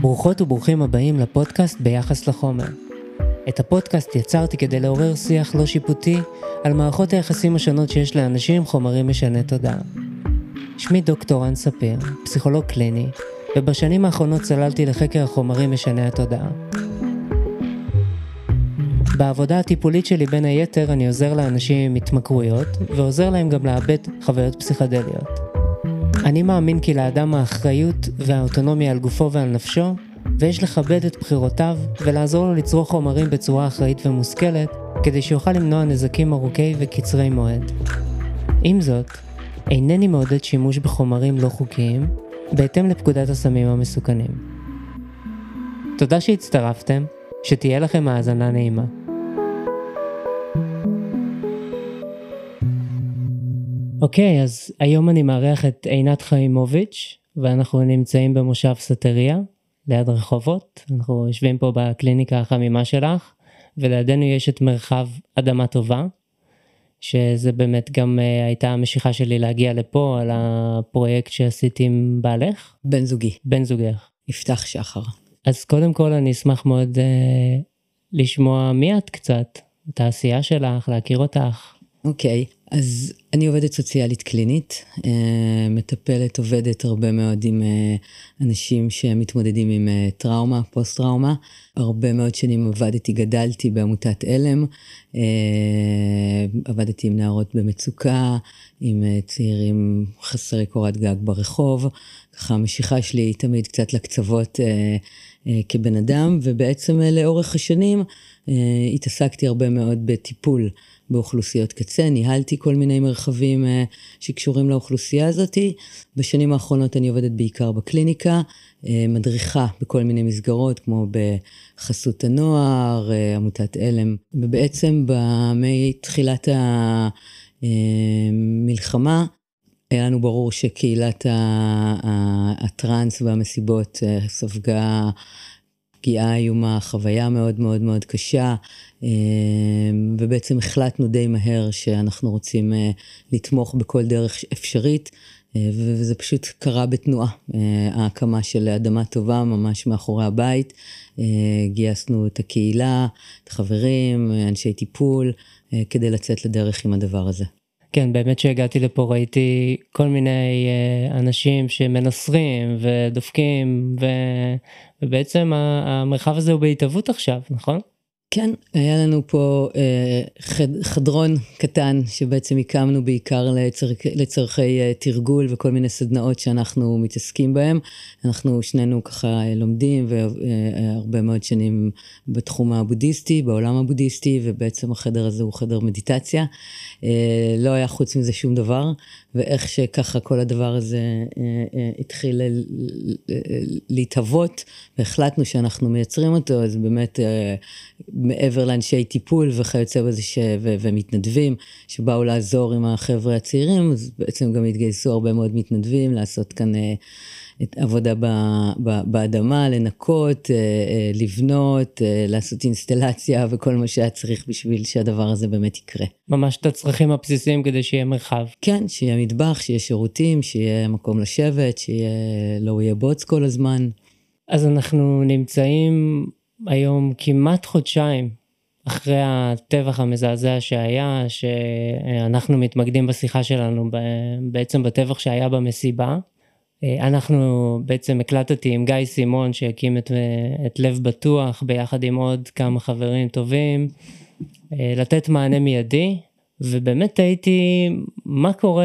ברוכות וברוכים הבאים לפודקאסט ביחס לחומר. את הפודקאסט יצרתי כדי לעורר שיח לא שיפוטי על מערכות היחסים השונות שיש לאנשים עם חומרים משני תודעה. שמי דוקטור אנס ספיר, פסיכולוג קליני, ובשנים האחרונות צללתי לחקר החומרים משני התודעה. בעבודה הטיפולית שלי בין היתר אני עוזר לאנשים עם התמכרויות, ועוזר להם גם לעבד חוויות פסיכדליות. אני מאמין כי לאדם האחריות והאוטונומיה על גופו ועל נפשו, ויש לכבד את בחירותיו ולעזור לו לצרוך חומרים בצורה אחראית ומושכלת, כדי שיוכל למנוע נזקים ארוכי וקצרי מועד. עם זאת, אינני מעודד שימוש בחומרים לא חוקיים, בהתאם לפקודת הסמים המסוכנים. תודה שהצטרפתם, שתהיה לכם האזנה נעימה. אוקיי, אז היום אני מארח את עינת חיימוביץ' ואנחנו נמצאים במושב סתריה, ליד רחובות. אנחנו יושבים פה בקליניקה החמימה שלך, ולידינו יש את מרחב אדמה טובה, שזה באמת גם הייתה המשיכה שלי להגיע לפה על הפרויקט שעשיתי עם בעלך. בן זוגך. יפתח שחר. אז קודם כל אני אשמח מאוד לשמוע מי את קצת, את העשייה שלך, להכיר אותך. אוקיי, אז אני עובדת סוציאלית קלינית, מטפלת, עובדת הרבה מאוד עם אנשים שמתמודדים עם טראומה, פוסט-טראומה. הרבה מאוד שנים עבדתי, גדלתי בעמותת אלם, עבדתי עם נערות במצוקה, עם צעירים חסרי קורת גג ברחוב. ככה המשיכה שלי היא תמיד קצת לקצוות כבן אדם, ובעצם לאורך השנים התעסקתי הרבה מאוד בטיפול באוכלוסיות קצה, ניהלתי כל מיני מרחבים שקשורים לאוכלוסייה הזאת. בשנים האחרונות אני עובדת בעיקר בקליניקה, מדריכה בכל מיני מסגרות, כמו בחסות הנוער, עמותת אלם. ובעצם מתחילת המלחמה, היה לנו ברור שקהילת הטרנס והמסיבות ספגה פגיעה איומה, חוויה מאוד מאוד מאוד קשה, ובעצם החלטנו די מהר שאנחנו רוצים לתמוך בכל דרך אפשרית, וזה פשוט קרה בתנועה. ההקמה של אדמה טובה ממש מאחורי הבית, גייסנו את הקהילה, את החברים, אנשי טיפול, כדי לצאת לדרך עם הדבר הזה. כן, באמת שהגעתי לפה ראיתי כל מיני אנשים שמנסרים ודופקים, ובעצם המרחב הזה הוא בהתהוות עכשיו, נכון? כן, היה לנו פה חדרון קטן שבעצם הקמנו בעיקר לצרכי תרגול וכל מיני סדנאות שאנחנו מתעסקים בהם. אנחנו שנינו ככה לומדים והרבה מאוד שנים בתחום הבודהיסטי, בעולם הבודהיסטי, ובעצם החדר הזה הוא חדר מדיטציה. לא היה חוץ מזה שום דבר, ואיך שככה כל הדבר הזה התחיל להתהוות, והחלטנו שאנחנו מייצרים אותו, אז באמת מעבר לאנשי טיפול וכיוצא בזה ומתנדבים שבאו לעזור עם החבר'ה הצעירים, אז בעצם גם התגייסו הרבה מאוד מתנדבים לעשות כאן עבודה באדמה, לנקות, לבנות, לעשות אינסטלציה וכל מה שהיה צריך בשביל שהדבר הזה באמת יקרה. ממש את הצרכים הבסיסיים כדי שיהיה מרחב. כן, שיהיה מטבח, שיהיה שירותים, שיהיה מקום לשבת, שלא יהיה בוץ כל הזמן. אז אנחנו נמצאים היום כמעט חודשיים אחרי הטבח המזעזע שהיה, שאנחנו מתמקדים בשיחה שלנו בעצם בטבח שהיה במסיבה. אנחנו בעצם הקלטתי עם גיא סימון שהקים את לב בטוח ביחד עם עוד כמה חברים טובים, לתת מענה מיידי, ובאמת הייתי מה קורה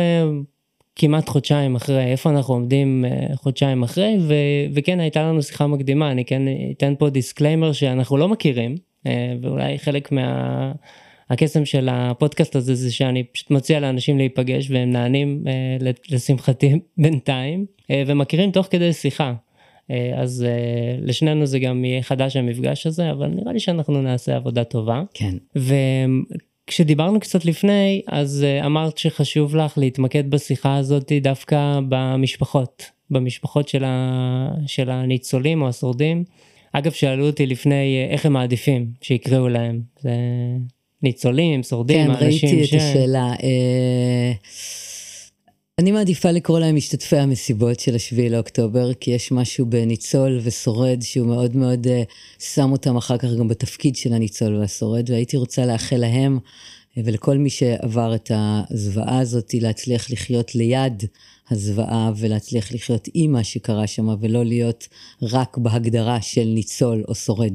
כמעט חודשיים אחרי, איפה אנחנו עומדים חודשיים אחרי, וכן הייתה לנו שיחה מקדימה, אני כן אתן פה דיסקליימר שאנחנו לא מכירים, ואולי חלק מהקסם של הפודקאסט הזה זה שאני פשוט מציע לאנשים להיפגש, והם נענים לשמחתי בינתיים, ומכירים תוך כדי שיחה, אז לשנינו זה גם יהיה חדש המפגש הזה, אבל נראה לי שאנחנו נעשה עבודה טובה. כן. כשדיברנו קצת לפני, אז אמרת שחשוב לך להתמקד בשיחה הזאת דווקא במשפחות של הניצולים או השורדים. אגב, שאלו אותי לפני איך הם מעדיפים שיקראו להם. ניצולים, שורדים, כן, אנשים ש... כן, ראיתי את השאלה. אני מעדיפה לקרוא להם משתתפי המסיבות של 7 לאוקטובר, כי יש משהו בניצול ושורד שהוא מאוד מאוד שם אותם אחר כך גם בתפקיד של הניצול והשורד, והייתי רוצה לאחל להם ולכל מי שעבר את הזוועה הזאת, להצליח לחיות ליד הזוועה, ולהצליח לחיות עם מה שקרה שם, ולא להיות רק בהגדרה של ניצול או שורד,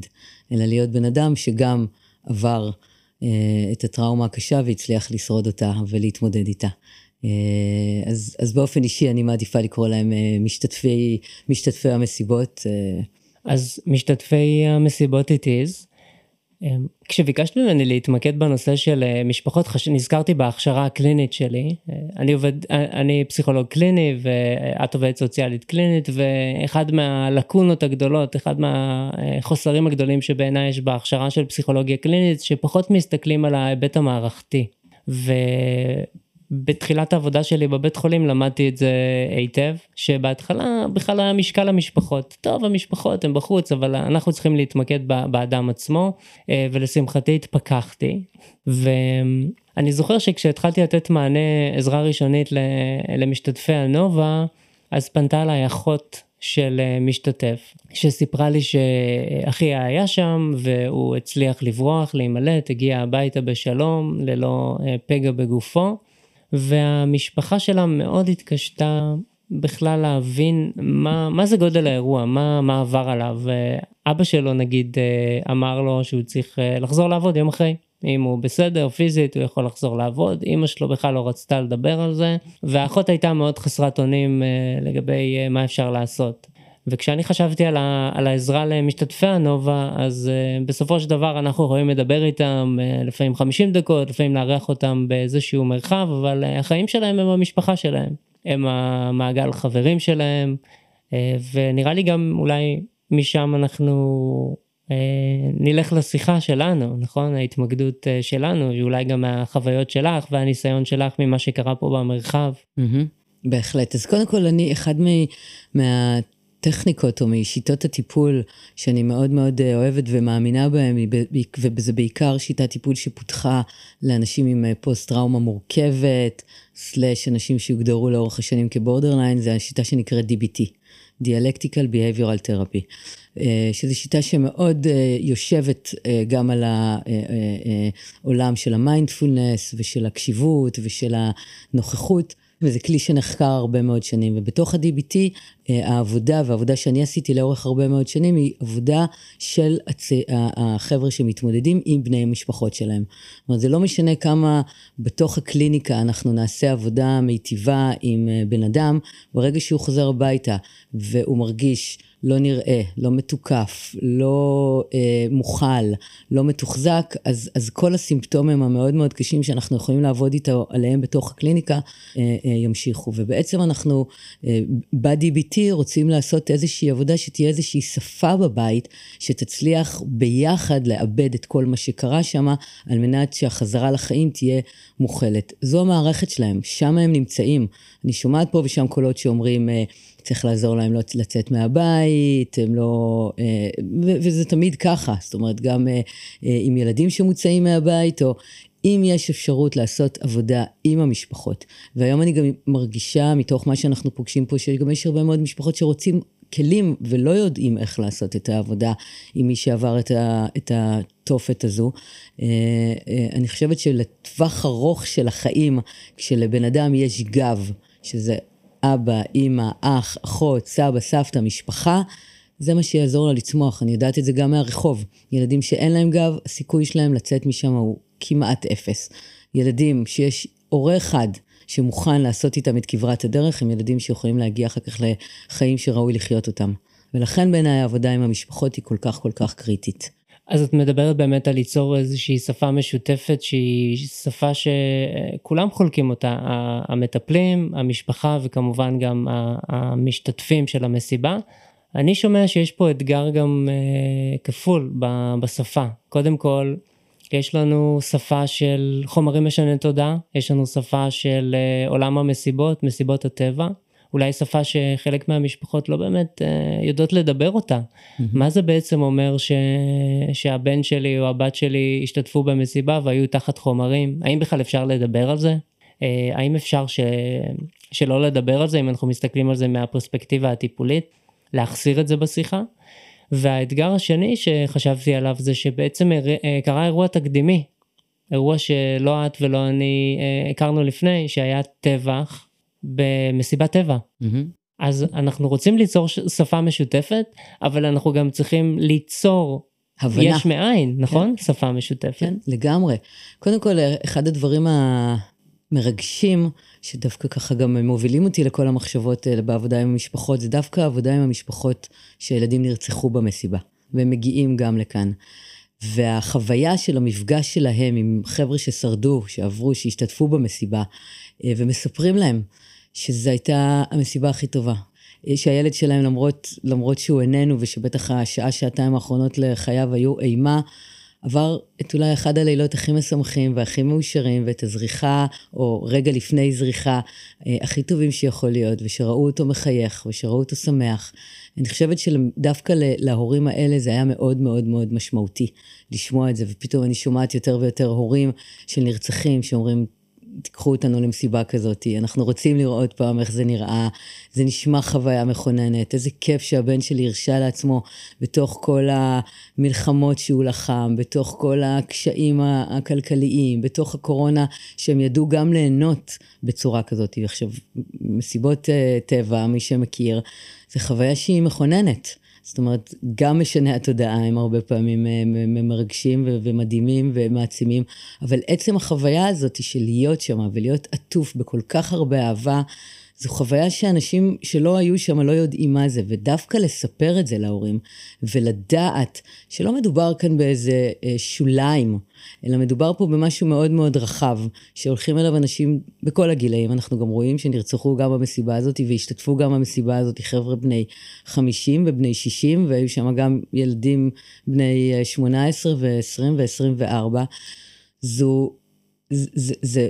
אלא להיות בן אדם שגם עבר את הטראומה הקשה, והצליח לשרוד אותה ולהתמודד איתה. אז באופן אישי אני מעדיפה לקרוא להם משתתפי המסיבות. אז משתתפי המסיבות איטיז, כשביקשתי ממני להתמקד בנושא של משפחות, נזכרתי בהכשרה הקלינית שלי, אני פסיכולוג קליני ואת עובדת סוציאלית קלינית, ואחד מהלקונות הגדולות, אחד מהחוסרים הגדולים שבעיניי יש בהכשרה של פסיכולוגיה קלינית, שפחות מסתכלים על ההיבט המערכתי, בתחילת העבודה שלי בבית חולים למדתי את זה היטב, שבהתחלה בכלל היה משקל המשפחות. טוב, המשפחות הן בחוץ, אבל אנחנו צריכים להתמקד באדם עצמו, ולשמחתי התפקחתי. ואני זוכר שכשהתחלתי לתת מענה עזרה ראשונית למשתתפי הנובה, אז פנתה לה אחות של משתתף, שסיפרה לי שאחיה היה שם, והוא הצליח לברוח, להימלט, הגיע הביתה בשלום, ללא פגע בגופו, והמשפחה שלה מאוד התקשתה בכלל להבין מה זה גודל האירוע, מה עבר עליו. אבא שלו נגיד אמר לו שהוא צריך לחזור לעבוד יום אחרי, אם הוא בסדר פיזית הוא יכול לחזור לעבוד, אמא שלו בכלל לא רצתה לדבר על זה, והאחות הייתה מאוד חסרת אונים לגבי מה אפשר לעשות. וכשאני חשבתי על העזרה למשתתפי הנובה, אז בסופו של דבר אנחנו יכולים לדבר איתם, לפעמים 50 דקות, לפעמים לארח אותם באיזשהו מרחב, אבל החיים שלהם הם המשפחה שלהם, הם המעגל חברים שלהם, ונראה לי גם אולי משם אנחנו נלך לשיחה שלנו, נכון? ההתמקדות שלנו, ואולי גם החוויות שלך והניסיון שלך ממה שקרה פה במרחב. בהחלט, אז קודם כל אני אחד מה... טכניקות או משיטות הטיפול שאני מאוד מאוד אוהבת ומאמינה בהן, וזה בעיקר שיטת טיפול שפותחה לאנשים עם פוסט טראומה מורכבת, סלש אנשים שיוגדרו לאורך השנים כבורדרליין, זה השיטה שנקראת DBT, Dialectical Behavioral Therapy, שזו שיטה שמאוד יושבת גם על העולם של המיינדפולנס ושל הקשיבות ושל הנוכחות, וזה כלי שנחקר הרבה מאוד שנים, ובתוך ה-DBT, העבודה שאני עשיתי לאורך הרבה מאוד שנים, היא עבודה של החבר'ה שמתמודדים עם בני המשפחות שלהם. זאת אומרת, זה לא משנה כמה בתוך הקליניקה אנחנו נעשה עבודה מיטיבה עם בן אדם, ברגע שהוא חוזר הביתה, והוא מרגיש לא נראה, לא מתוקף, לא מוכל, לא מתוחזק, אז כל הסימפטומים המאוד מאוד קשים שאנחנו יכולים לעבוד איתו עליהם בתוך הקליניקה, ימשיכו. ובעצם אנחנו ב-DBT רוצים לעשות איזושהי עבודה שתהיה איזושהי שפה בבית, שתצליח ביחד לאבד את כל מה שקרה שם, על מנת שהחזרה לחיים תהיה מוכלת. זו המערכת שלהם, שם הם נמצאים. אני שומעת פה ושם קולות שאומרים... צריך לעזור להם לא לצאת מהבית, הם לא, וזה תמיד ככה, זאת אומרת, גם עם ילדים שמוצאים מהבית, או אם יש אפשרות לעשות עבודה עם המשפחות. והיום אני גם מרגישה, מתוך מה שאנחנו פוגשים פה, שגם יש הרבה מאוד משפחות שרוצים כלים, ולא יודעים איך לעשות את העבודה, עם מי שעבר את התופת הזו. אני חושבת שלטווח ארוך של החיים, כשלבן אדם יש גב, שזה... אבא, אמא, אח, אחות, סבא, סבתא, משפחה, זה מה שיעזור לה לצמוח. אני יודעת את זה גם מהרחוב. ילדים שאין להם גב, הסיכוי שלהם לצאת משם הוא כמעט אפס. ילדים שיש הורה אחד שמוכן לעשות איתם את כברת הדרך, הם ילדים שיכולים להגיע אחר כך לחיים שראוי לחיות אותם. ולכן בעיניי העבודה עם המשפחות היא כל כך כל כך קריטית. אז את מדברת באמת על ליצור איזושהי שפה משותפת, שהיא שפה שכולם חולקים אותה, המטפלים, המשפחה וכמובן גם המשתתפים של המסיבה. אני שומע שיש פה אתגר גם כפול בשפה. קודם כל, יש לנו שפה של חומרים משני תודעה, יש לנו שפה של עולם המסיבות, מסיבות הטבע, אולי שפה שחלק מהמשפחות לא באמת יודעות לדבר אותה. מה זה בעצם אומר שהבן שלי או הבת שלי השתתפו במסיבה והיו תחת חומרים? האם בכלל אפשר לדבר על זה? האם אפשר שלא לדבר על זה, אם אנחנו מסתכלים על זה מהפרספקטיבה הטיפולית, להחסיר את זה בשיחה? והאתגר השני שחשבתי עליו זה שבעצם קרה אירוע תקדימי, אירוע שלא את ולא אני הכרנו לפני, שהיה טבח במסיבת טבע. אז אנחנו רוצים ליצור שפה משותפת, אבל אנחנו גם צריכים ליצור הבנה. יש מאין, נכון? כן. שפה משותפת. כן, לגמרי. קודם כל, אחד הדברים מרגשים, שדווקא ככה גם מובילים אותי לכל המחשבות בעבודה עם המשפחות, זה דווקא עבודה עם המשפחות שילדים נרצחו במסיבה, והם מגיעים גם לכאן. והחוויה של המפגש שלהם עם חבר'ה ששרדו, שעברו, שהשתתפו במסיבה, ומספרים להם שזו הייתה המסיבה הכי טובה. שהילד שלהם למרות שהוא איננו, ושבטח השעה, שעתיים האחרונות לחייו היו אימה, עבר את אולי אחד הלילות הכי משמחים והכי מאושרים, ואת הזריחה, או רגע לפני זריחה, הכי טובים שיכול להיות, ושראו אותו מחייך, ושראו אותו שמח. אני חושבת שדווקא להורים האלה זה היה מאוד מאוד מאוד משמעותי לשמוע את זה, ופתאום אני שומעת יותר ויותר הורים של נרצחים שאומרים, תקחו אותנו למסיבה כזאת, אנחנו רוצים לראות פעם איך זה נראה, זה נשמע חוויה מכוננת, איזה כיף שהבן שלי הרשה לעצמו, בתוך כל המלחמות שהוא לחם, בתוך כל הקשיים הכלכליים, בתוך הקורונה, שהם ידעו גם ליהנות בצורה כזאת. עכשיו, מסיבות טבע, מי שמכיר, זה חוויה שהיא מכוננת. זאת אומרת, גם משנה התודעה הם הרבה פעמים מרגשים ומדהימים ומעצימים, אבל עצם החוויה הזאת של להיות שם ולהיות עטוף בכל כך הרבה אהבה, זו חוויה שאנשים שלא היו שם לא יודעים מה זה, ודווקא לספר את זה להורים, ולדעת שלא מדובר כאן באיזה שוליים, אלא מדובר פה במשהו מאוד מאוד רחב, שהולכים אליו אנשים בכל הגילאים, אנחנו גם רואים שנרצחו גם במסיבה הזאת, והשתתפו גם במסיבה הזאת חבר'ה בני 50 ובני 60, והיו שם גם ילדים בני 18 ו-20 ו-24, זה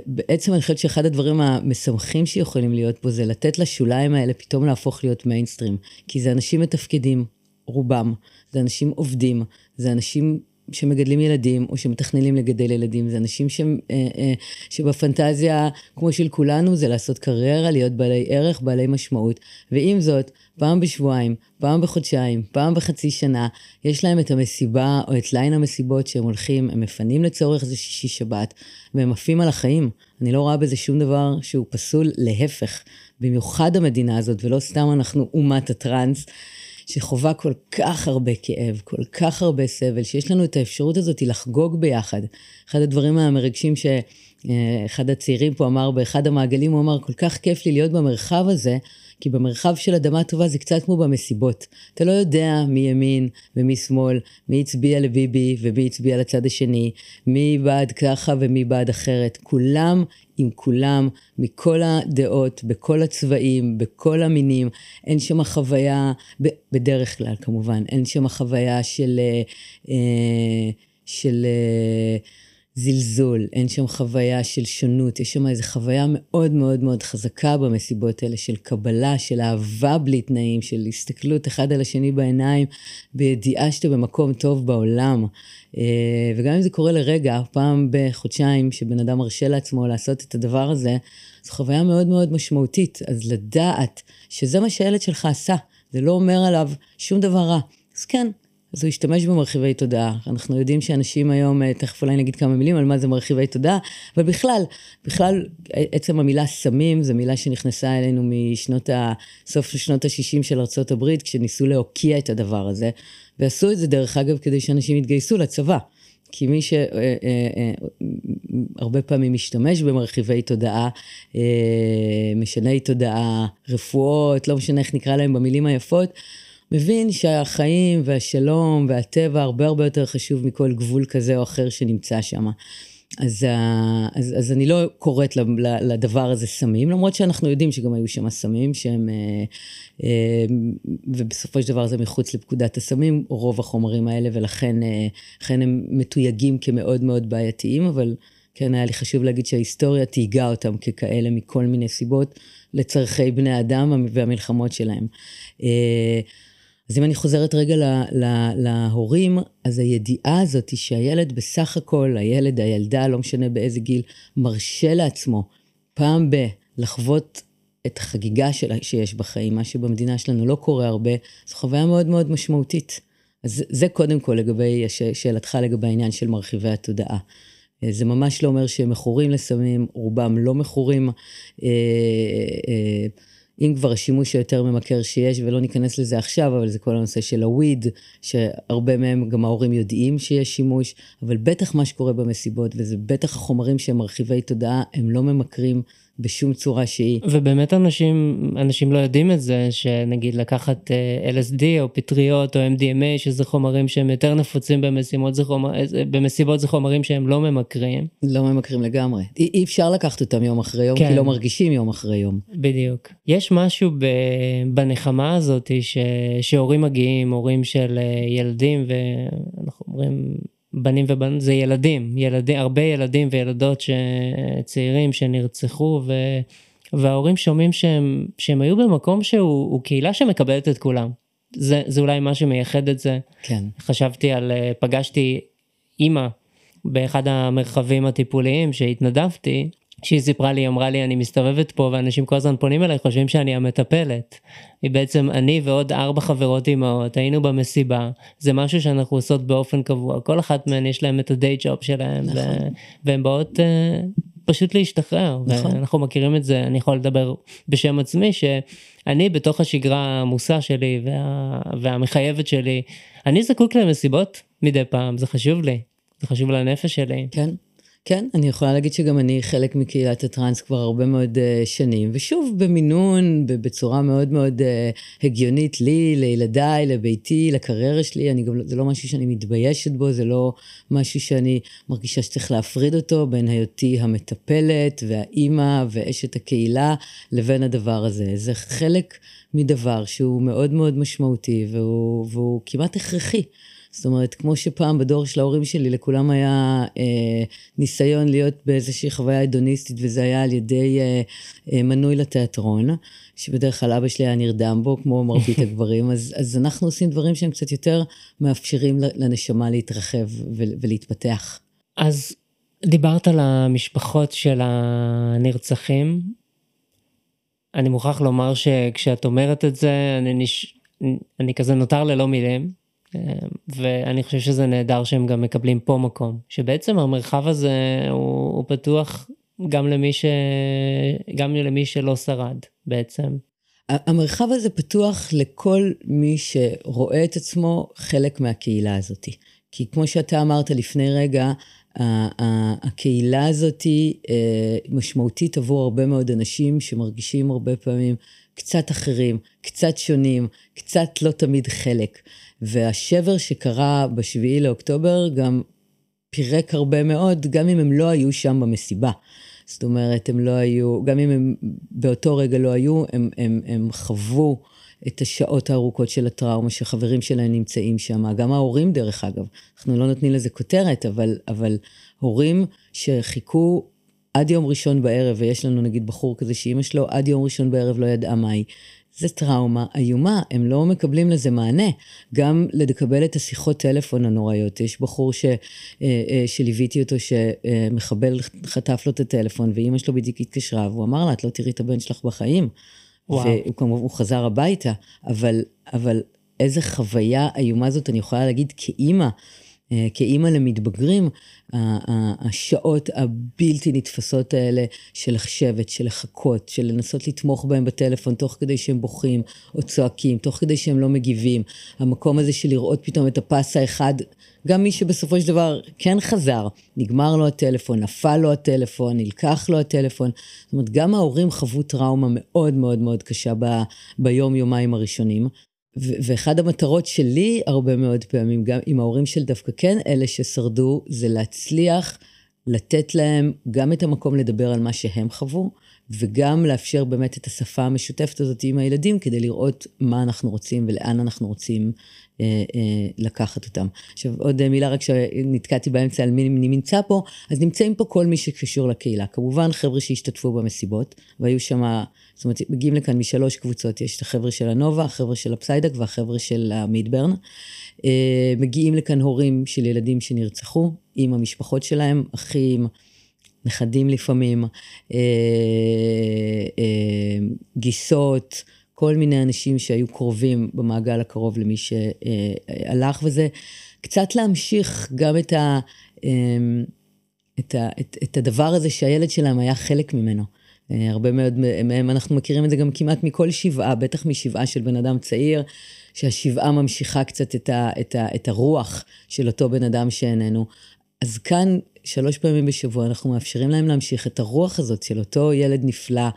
בעצם אני חושבת שאחד הדברים המשמחים שיכולים להיות פה, זה לתת לשוליים האלה פתאום להפוך להיות מיינסטרים, כי זה אנשים מתפקדים, רובם, זה אנשים עובדים, זה אנשים שמגדלים ילדים, או שמתכננים לגדל ילדים, זה אנשים שבפנטזיה, כמו של כולנו, זה לעשות קריירה, להיות בעלי ערך, בעלי משמעות, ועם זאת, פעם בשבועיים, פעם בחודשיים, פעם בחצי שנה, יש להם את המסיבה, או את ליין המסיבות שהם הולכים, הם מפנים לצורך זה שישי שבת, והם עפים על החיים. אני לא רואה בזה שום דבר שהוא פסול, להפך, במיוחד המדינה הזאת, ולא סתם אנחנו אומת הטרנס, שחובה כל כך הרבה כאב, כל כך הרבה סבל, שיש לנו את האפשרות הזאת לחגוג ביחד. אחד הדברים המרגשים שאחד הצעירים פה אמר, באחד המעגלים הוא אמר, כל כך כיף לי להיות במרחב הזה, כי במרחב של אדמה טובה זה קצת כמו במסיבות. אתה לא יודע מי ימין ומי שמאל, מי הצביע לביבי ומי הצביע לצד השני, מי בעד ככה ומי בעד אחרת. כולם עם כולם, מכל הדעות, בכל הצבעים, בכל המינים. אין שם החוויה, בדרך כלל כמובן, אין שם החוויה של זלזול, אין שם חוויה של שונות, יש שם איזו חוויה מאוד מאוד מאוד חזקה במסיבות האלה, של קבלה, של אהבה בלי תנאים, של הסתכלות אחד על השני בעיניים, בידיעה שאתה במקום טוב בעולם, וגם אם זה קורה לרגע, פעם בחודשיים שבן אדם מרשה לעצמו לעשות את הדבר הזה, זו חוויה מאוד מאוד משמעותית, אז לדעת שזה מה שהילד שלך עשה, זה לא אומר עליו שום דבר רע, אז כן, אז הוא השתמש במרחיבי תודעה. אנחנו יודעים שאנשים היום, תכף אולי נגיד כמה מילים על מה זה מרחיבי תודעה, אבל בכלל, עצם המילה סמים, זו מילה שנכנסה אלינו מסוף שנות ה-60 של ארצות הברית, כשניסו להוקיע את הדבר הזה, ועשו את זה דרך אגב, כדי שאנשים יתגייסו לצבא, כי מי שהרבה פעמים משתמש במרחיבי תודעה, משני תודעה, רפואות, לא משנה איך נקרא להם במילים היפות, מבין שהחיים והשלום והטבע הרבה הרבה יותר חשוב מכל גבול כזה או אחר שנמצא שם. אז אני לא קוראת לדבר הזה סמים, למרות שאנחנו יודעים שגם היו שם סמים, שהם, ובסופו של דבר זה מחוץ לפקודת הסמים, רוב החומרים האלה, ולכן הם מתויגים כמאוד מאוד בעייתיים, אבל כן היה לי חשוב להגיד שההיסטוריה תהיגה אותם ככאלה מכל מיני סיבות, לצרכי בני האדם והמלחמות שלהם. אז אם אני חוזרת רגע להורים, אז הידיעה הזאת היא שהילד בסך הכל, הילד, הילדה, לא משנה באיזה גיל, מרשה לעצמו פעם לחוות את החגיגה שלה שיש בחיים, מה שבמדינה שלנו לא קורה הרבה, זו חוויה מאוד מאוד משמעותית. אז זה קודם כל לגבי שאלתך לגבי העניין של מרחיבי התודעה. זה ממש לא אומר שהם מכורים לסמים, רובם לא מכורים, אם כבר השימוש היותר ממכר שיש, ולא ניכנס לזה עכשיו, אבל זה כל הנושא של הוויד, שהרבה מהם גם ההורים יודעים שיש שימוש, אבל בטח מה שקורה במסיבות, וזה בטח החומרים שהם מרחיבי תודעה, הם לא ממכרים בשום צורה שהיא. ובאמת אנשים לא יודעים את זה, שנגיד לקחת LSD או פטריות או MDMA, שזה חומרים שהם יותר נפוצים במסיבות, זה חומרים שהם לא ממכרים. לא ממכרים לגמרי. אי אפשר לקחת אותם יום אחרי יום, כי לא מרגישים יום אחרי יום. בדיוק. יש משהו בנחמה הזאת, שהורים מגיעים, הורים של ילדים, ואנחנו אומרים... בנים ובנות, זה ילדים, הרבה ילדים וילדות צעירים שנרצחו, וההורים שומעים שהם היו במקום שהוא קהילה שמקבלת את כולם. זה אולי מה שמייחד את זה. כן. פגשתי אימא באחד המרחבים הטיפוליים שהתנדבתי, שהיא סיפרה לי, אמרה לי, אני מסתובבת פה, ואנשים כל הזמן פונים אליי, חושבים שאני המטפלת. היא בעצם, אני ועוד 4 חברות אימהות, היינו במסיבה, זה משהו שאנחנו עושות באופן קבוע, כל אחת מהן יש להם את הדיי ג'וב שלהם, נכון. והן באות פשוט להשתחרר, נכון. ואנחנו מכירים את זה, אני יכול לדבר בשם עצמי, שאני בתוך השגרה המוסה שלי, והמחייבת שלי, אני זקוק למסיבות מדי פעם, זה חשוב לי, זה חשוב לנפש שלי. כן. כן, אני יכולה להגיד שגם אני חלק מקהילת הטרנס כבר הרבה מאוד שנים, ושוב במינון, בצורה מאוד מאוד הגיונית לי, לילדיי, לביתי, לקריירה שלי, זה לא משהו שאני מתביישת בו, זה לא משהו שאני מרגישה שצריך להפריד אותו, בין היותי המטפלת והאימא ואשת הקהילה לבין הדבר הזה. זה חלק מדבר שהוא מאוד מאוד משמעותי, והוא כמעט הכרחי. זאת אומרת, כמו שפעם בדור של ההורים שלי, לכולם היה ניסיון להיות באיזושהי חוויה אדוניסטית, וזה היה על ידי מנוי לתיאטרון, שבדרך כלל אבא שלי היה נרדם בו, כמו מרבית הגברים, אז אנחנו עושים דברים שהם קצת יותר מאפשרים לנשמה להתרחב ולהתפתח. אז דיברת על המשפחות של הנרצחים, אני מוכרח לומר שכשאת אומרת את זה, אני כזה נותר ללא מילים, ואני חושב שזה נהדר שהם גם מקבלים פה מקום, שבעצם המרחב הזה הוא פתוח גם למי שלא שרד בעצם. המרחב הזה פתוח לכל מי שרואה את עצמו חלק מהקהילה הזאת. כי כמו שאתה אמרת לפני רגע, הקהילה הזאת משמעותית עבור הרבה מאוד אנשים שמרגישים הרבה פעמים קצת אחרים, קצת שונים, קצת לא תמיד חלק. והשבר שקרה בשביעי לאוקטובר גם פירק הרבה מאוד, גם אם הם לא היו שם במסיבה. זאת אומרת, הם לא היו, גם אם הם באותו רגע לא היו, הם חוו את השעות הארוכות של הטראומה שחברים שלהם נמצאים שם. גם ההורים דרך אגב, אנחנו לא נותנים לזה כותרת, אבל הורים שחיכו עד יום ראשון בערב, ויש לנו נגיד בחור כזה שאמא שלו עד יום ראשון בערב לא ידעה מה היא, זה טראומה איומה, הם לא מקבלים לזה מענה, גם לקבל את השיחות טלפון הנוראיות, יש בחור שליוויתי אותו, שמחבל חטף לו את הטלפון, ואמא שלו בדיוק התקשרה, והוא אמר לה, את לא תראי את הבן שלך בחיים, והוא חזר הביתה, אבל איזה חוויה איומה זאת, אני יכולה להגיד כאימא למתבגרים, השעות הבלתי נתפסות האלה של לחשבת, של לחכות, של לנסות לתמוך בהם בטלפון, תוך כדי שהם בוכים או צועקים, תוך כדי שהם לא מגיבים, המקום הזה של לראות פתאום את הפס האחד, גם מי שבסופו של דבר כן חזר, נגמר לו הטלפון, נפל לו הטלפון, נלקח לו הטלפון, זאת אומרת גם ההורים חוו טראומה מאוד מאוד מאוד קשה ביום יומיים הראשונים, ואחד המטרות שלי הרבה מאוד פעמים, גם עם ההורים של דווקא כן, אלה ששרדו, זה להצליח לתת להם גם את המקום לדבר על מה שהם חוו, וגם לאפשר באמת את השפה המשותפת הזאת עם הילדים, כדי לראות מה אנחנו רוצים ולאן אנחנו רוצים לקחת אותם. עכשיו עוד מילה רק שנתקעתי באמצע על מי נמצא פה, אז נמצאים פה כל מי שקשור לקהילה, כמובן חבר'ה שהשתתפו במסיבות, והיו שמה, זאת אומרת, מגיעים לכאן משלוש קבוצות, יש את החבר'ה של הנובה, החבר'ה של הפסיידק והחבר'ה של המידברן, מגיעים לכאן הורים של ילדים שנרצחו, עם המשפחות שלהם, אחים, נכדים לפעמים, גיסות, כל מיני אנשים שהיו קרובים במעגל הקרוב למי שהלך, וזה קצת להמשיך גם את הדבר הזה שהילד שלהם היה חלק ממנו. הרבה מאוד מהם, אנחנו מכירים את זה גם כמעט מכל שבעה, בטח משבעה של בן אדם צעיר, שהשבעה ממשיכה קצת את הרוח של אותו בן אדם שאיננו. אז כאן, 3 פעמים בשבוע, אנחנו מאפשרים להם להמשיך את הרוח הזאת של אותו ילד נפלא,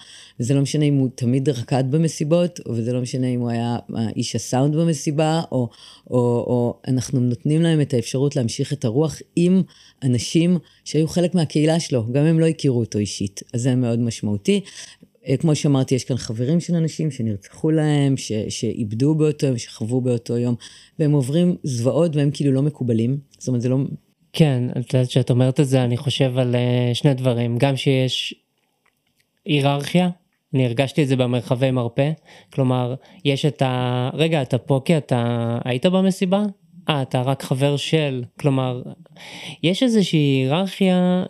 וזה לא משנה אם הוא תמיד רקד במסיבות, וזה לא משנה אם הוא היה איש הסאונד במסיבה, או אנחנו נותנים להם את האפשרות להמשיך את הרוח עם אנשים שהיו חלק מהקהילה שלו, גם הם לא הכירו אותו אישית, אז זה מאוד משמעותי. כמו שאמרתי, יש כאן חברים של אנשים שנרצחו להם, שאיבדו באותו יום, שחוו באותו יום, והם עוברים זוועות והם כאילו לא מקובלים, זאת אומרת זה לא... כן, כשאת אומרת את זה, אני חושב על שני דברים, גם שיש היררכיה, אני הרגשתי את זה במרחבי מרפא, כלומר, יש את ה... רגע, אתה פה כי אתה היית במסיבה? אתה רק חבר של, כלומר, יש איזושהי היררכיה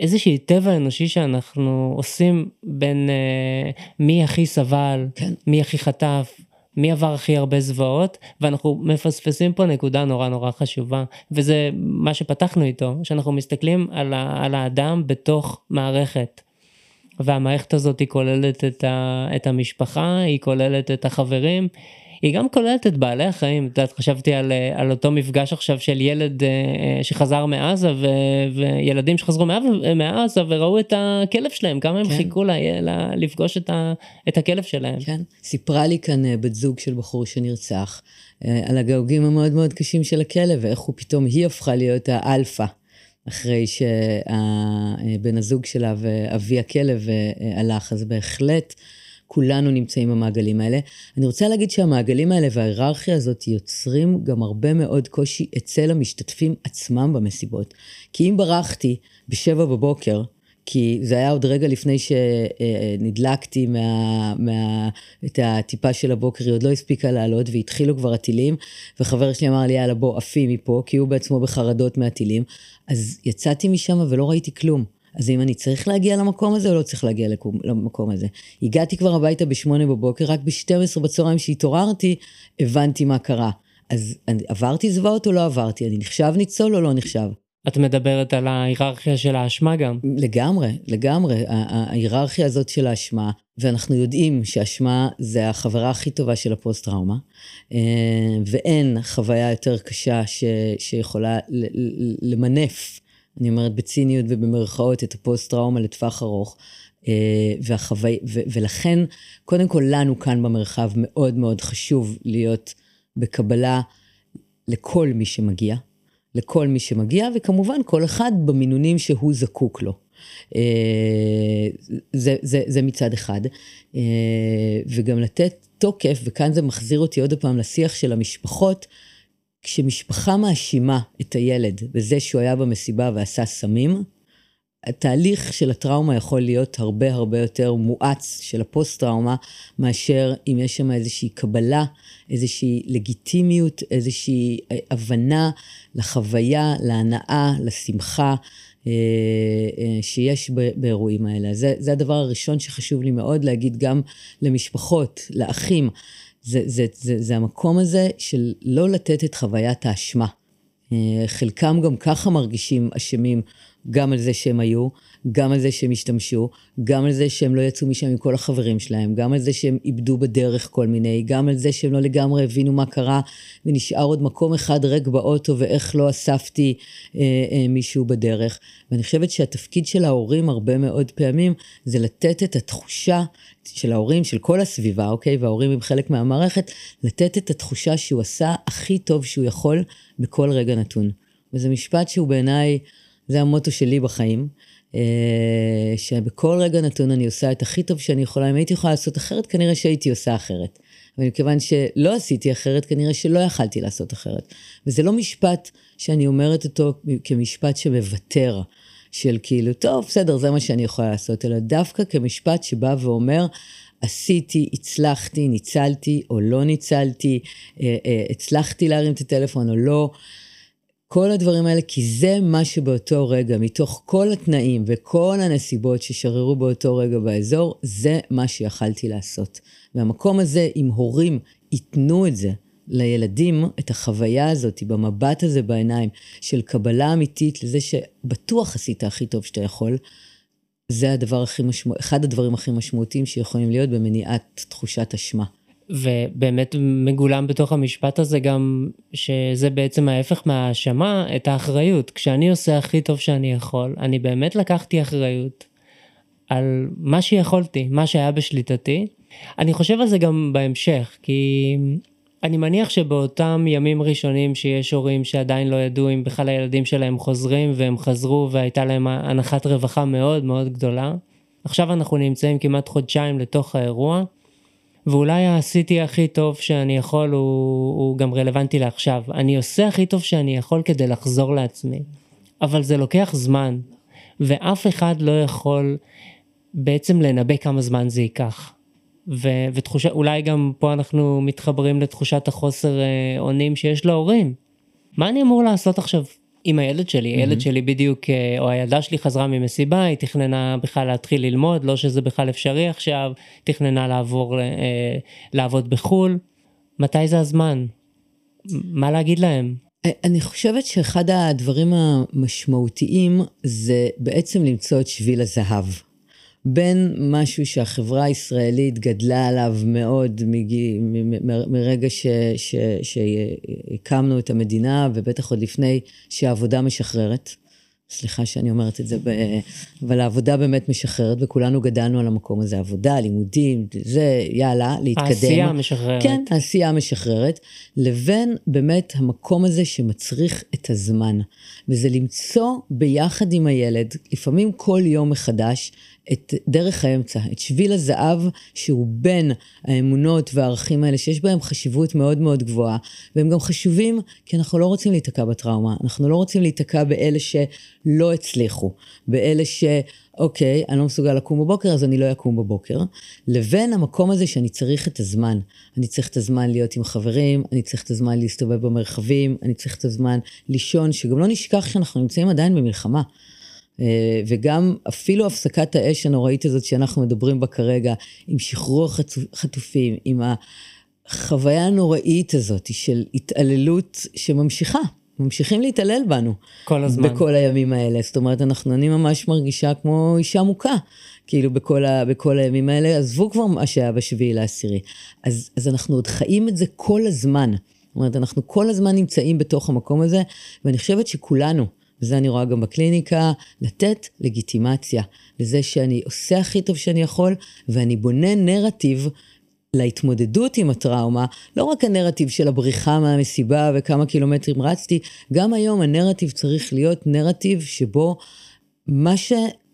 איזושהי טבע אנושי שאנחנו עושים בין מי הכי סבל, כן. מי הכי חטף, מי עבר הכי הרבה זוועות, ואנחנו מפספסים פה נקודה נורא נורא חשובה, וזה מה שפתחנו איתו, שאנחנו מסתכלים על האדם בתוך מערכת, והמערכת הזאת היא כוללת את המשפחה, היא כוללת את החברים, היא גם כוללת את בעלי החיים, את חשבתי על אותו מפגש עכשיו של ילד שחזר מעזה, וילדים שחזרו מעזה וראו את הכלב שלהם, כמה הם חיכו לפגוש את הכלב שלהם. כן, סיפרה לי כאן בת זוג של בחור שנרצח, על הגאוגים המאוד מאוד קשים של הכלב, ואיך הוא פתאום, היא הפכה להיות האלפה, אחרי שבן הזוג שלה ואבי הכלב הלך, אז בהחלט, כולנו נמצאים במעגלים האלה. אני רוצה להגיד שהמעגלים האלה וההיררכיה הזאת יוצרים גם הרבה מאוד קושי אצל המשתתפים עצמם במסיבות. כי אם ברחתי ב7 בבוקר, כי זה היה עוד רגע לפני שנדלקתי את הטיפה של הבוקר, היא עוד לא הספיקה לעלות, והתחילו כבר הטילים, וחבר שלי אמר לי, יאללה בוא, עפי מפה, כי הוא בעצמו בחרדות מהטילים, אז יצאתי משם ולא ראיתי כלום. אז אם אני צריך להגיע למקום הזה, או לא צריך להגיע למקום הזה. הגעתי כבר הביתה ב8 בבוקר, רק ב12 בצהריים שהתעוררתי, הבנתי מה קרה. אז עברתי זוועות או לא עברתי? אני נחשב ניצול או לא נחשב? את מדברת על ההיררכיה של האשמה גם? לגמרי, לגמרי. ההיררכיה הזאת של האשמה, ואנחנו יודעים שהאשמה זה החברה הכי טובה של הפוסט-טראומה, ואין חוויה יותר קשה שיכולה למנף, אני אומרת בציניות ובמרכאות את הפוסט-טראומה לטווח ארוך, ולכן קודם כל לנו כאן במרחב מאוד מאוד חשוב להיות בקבלה לכל מי שמגיע, וכמובן כל אחד במינונים שהוא זקוק לו. זה מצד אחד, וגם לתת תוקף, וכאן זה מחזיר אותי עוד פעם לשיח של המשפחות, כשמשפחה מאשימה את הילד בזה שהוא היה במסיבה ועשה סמים, התהליך של הטראומה יכול להיות הרבה הרבה יותר מואץ של הפוסט-טראומה, מאשר אם יש שם איזושהי קבלה, איזושהי לגיטימיות, איזושהי הבנה לחוויה, להנאה, לשמחה שיש באירועים האלה. זה הדבר הראשון שחשוב לי מאוד להגיד גם למשפחות, לאחים, זה המקום הזה של לא לתת את חוויית האשמה. חלקם גם ככה מרגישים אשמים, גם על זה שהם היו, גם על זה שהם השתמשו, גם על זה שהם לא יצאו משם עם כל החברים שלהם, גם על זה שהם איבדו בדרך כל מיני, גם על זה שהם לא לגמרי הבינו מה קרה, ונשאר עוד מקום אחד רק באוטו, ואיך לא אספתי מישהו בדרך. ואני חושבת שהתפקיד של ההורים הרבה מאוד פעמים, זה לתת את התחושה של ההורים, של כל הסביבה, אוקיי? וההורים הם חלק מהמערכת, לתת את התחושה שהוא עשה הכי טוב שהוא יכול, בכל רגע נתון. וזה משפט שהוא בעיניי, זה המוטו שלי בחיים, שבכל רגע נתון אני עושה את הכי טוב שאני יכולה, אם הייתי יכולה לעשות אחרת, כנראה שהייתי עושה אחרת. אבל מכיוון שלא עשיתי אחרת, כנראה שלא יכלתי לעשות אחרת. וזה לא משפט שאני אומרת אותו כמשפט שמוותר, של כאילו, טוב, בסדר, זה מה שאני יכולה לעשות, אלא דווקא כמשפט שבא ואומר, עשיתי, הצלחתי, ניצלתי או לא ניצלתי, הצלחתי להרים את הטלפון או לא, כל הדברים האלה, כי זה מה שבאותו רגע, מתוך כל התנאים וכל הנסיבות ששררו באותו רגע באזור, זה מה שיכלתי לעשות. והמקום הזה, אם הורים ייתנו את זה לילדים, את החוויה הזאת, במבט הזה בעיניים, של קבלה אמיתית לזה שבטוח עשית הכי טוב שאתה יכול, זה אחד הדברים הכי משמעותיים שיכולים להיות במניעת תחושת אשמה. ובאמת מגולם בתוך המשפט הזה גם שזה בעצם ההפך מהאשמה, את האחריות. כשאני עושה הכי טוב שאני יכול, אני באמת לקחתי אחריות על מה שיכולתי, מה שהיה בשליטתי. אני חושב על זה גם בהמשך, כי אני מניח שבאותם ימים ראשונים שיש הורים שעדיין לא ידעו אם בכלל הילדים שלהם חוזרים, והם חזרו והייתה להם הנחת רווחה מאוד מאוד גדולה. עכשיו אנחנו נמצאים כמעט חודשיים לתוך האירוע, ואולי עשיתי הכי טוב שאני יכול הוא גם רלוונטי לעכשיו. אני עושה הכי טוב שאני יכול כדי לחזור לעצמי, אבל זה לוקח זמן, ואף אחד לא יכול בעצם לנבא כמה זמן זה ייקח. ותחושה, אולי גם פה אנחנו מתחברים לתחושת החוסר אונים שיש להורים. מה אני אמור לעשות עכשיו עם הילד שלי? הילד שלי בדיוק, או הילדה שלי חזרה ממסיבה, היא תכננה בכלל להתחיל ללמוד, לא שזה בכלל אפשרי עכשיו, תכננה לעבוד בחול. מתי זה הזמן? מה להגיד להם? אני חושבת שאחד הדברים המשמעותיים זה בעצם למצוא את שביל הזהב. בין משהו שהחברה הישראלית גדלה עליו מאוד מרגע שהקמנו את המדינה, ובטח עוד לפני שהעבודה משחררת, סליחה שאני אומרת את זה, אבל העבודה באמת משחררת, וכולנו גדלנו על המקום הזה, עבודה, לימודים, זה יאללה, להתקדם. העשייה משחררת. כן, העשייה משחררת, לבין באמת המקום הזה שמצריך את הזמן, וזה למצוא ביחד עם הילד, לפעמים כל יום מחדש, את דרך האמצע, את שביל הזהב שהוא בין האמונות והערכים האלה שיש בהם חשיבות מאוד מאוד גבוהה, והם גם חשובים כי אנחנו לא רוצים להיתקע בטראומה, אנחנו לא רוצים להיתקע באלה שלא הצליחו, באלה ש אוקיי, אני לא מסוגל לקום בבוקר, אז אני לא יקום בבוקר, לבין המקום הזה שאני צריך את הזמן. אני צריך את הזמן להיות עם חברים, אני צריך את הזמן להסתובב במרחבים, אני צריך את הזמן לישון, שגם לא נשכח שאנחנו נמצאים עדיין במלחמה. וגם אפילו הפסקת האש הנוראית הזאת שאנחנו מדברים בה כרגע, עם שחרור חטופים, עם החוויה הנוראית הזאת של התעללות שממשיכה, ממשיכים להתעלל בנו. כל הזמן. בכל הימים האלה. זאת אומרת, אני ממש מרגישה כמו אישה מוכה, כאילו בכל הימים האלה, עזבו כבר מה שהיה בשביעי לעשירי. אז אנחנו עוד חיים את זה כל הזמן. זאת אומרת, אנחנו כל הזמן נמצאים בתוך המקום הזה, ואני חושבת שכולנו, וזה אני רואה גם בקליניקה, לתת לגיטימציה, לזה שאני עושה הכי טוב שאני יכול, ואני בונה נרטיב להתמודדות עם הטראומה, לא רק הנרטיב של הבריחה מהמסיבה וכמה קילומטרים רצתי, גם היום הנרטיב צריך להיות נרטיב שבו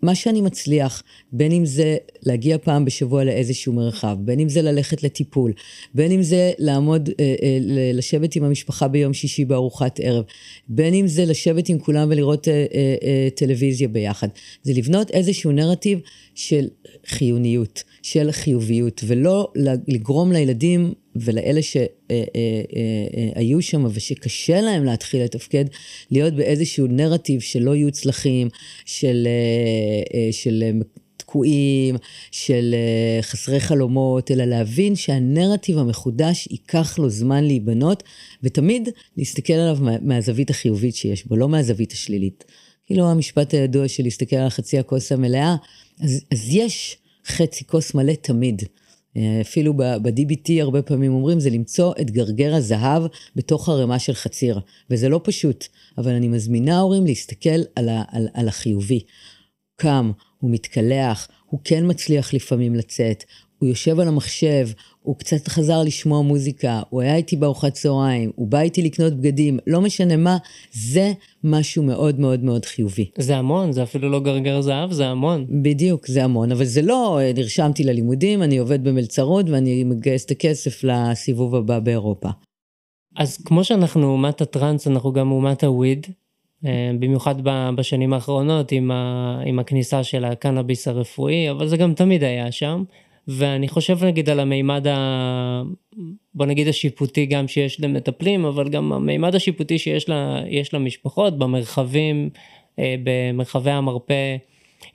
מה שאני מצליח, בין אם זה להגיע פעם בשבוע לאיזשהו מרחב, בין אם זה ללכת לטיפול, בין אם זה לעמוד, לשבת עם המשפחה ביום שישי בארוחת ערב, בין אם זה לשבת עם כולם ולראות טלוויזיה ביחד. זה לבנות איזשהו נרטיב של חיוניות, של חיוביות, ולא לגרום לילדים ולאלה שהיו שם ושקשה להם להתחיל לתפקד, להיות באיזשהו נרטיב שלא יהיו צלחים, של תקועים, של חסרי חלומות, אלא להבין שהנרטיב המחודש ייקח לו זמן להיבנות, ותמיד להסתכל עליו מהזווית החיובית שיש בו, לא מהזווית השלילית. כאילו המשפט הידוע של להסתכל על חצי הכוס המלאה, אז יש חצי כוס מלא תמיד. אפילו ב-DBT הרבה פעמים אומרים, זה למצוא את גרגר הזהב בתוך הרמה של חציר, וזה לא פשוט, אבל אני מזמינה הורים להסתכל על החיובי. הוא קם, הוא מתקלח, הוא כן מצליח לפעמים לצאת, הוא יושב על המחשב, הוא קצת חזר לשמוע מוזיקה, הוא היה איתי בארוחת צהריים, הוא בא איתי לקנות בגדים, לא משנה מה, זה משהו מאוד מאוד מאוד חיובי. זה המון, זה אפילו לא גרגר זהב, זה המון. בדיוק, זה המון, אבל זה לא, נרשמתי ללימודים, אני עובד במלצרות, ואני מגייס את הכסף לסיבוב הבא באירופה. אז כמו שאנחנו אומת הטרנס, אנחנו גם אומת הוויד, במיוחד בשנים האחרונות, עם הכניסה של הקנאביס הרפואי, אבל זה גם תמיד היה שם, ואני חושב נגיד על המימד בוא נגיד השיפוטי גם שיש למטפלים, אבל גם המימד השיפוטי שיש למשפחות, במרחבים, במרחבי המרפא,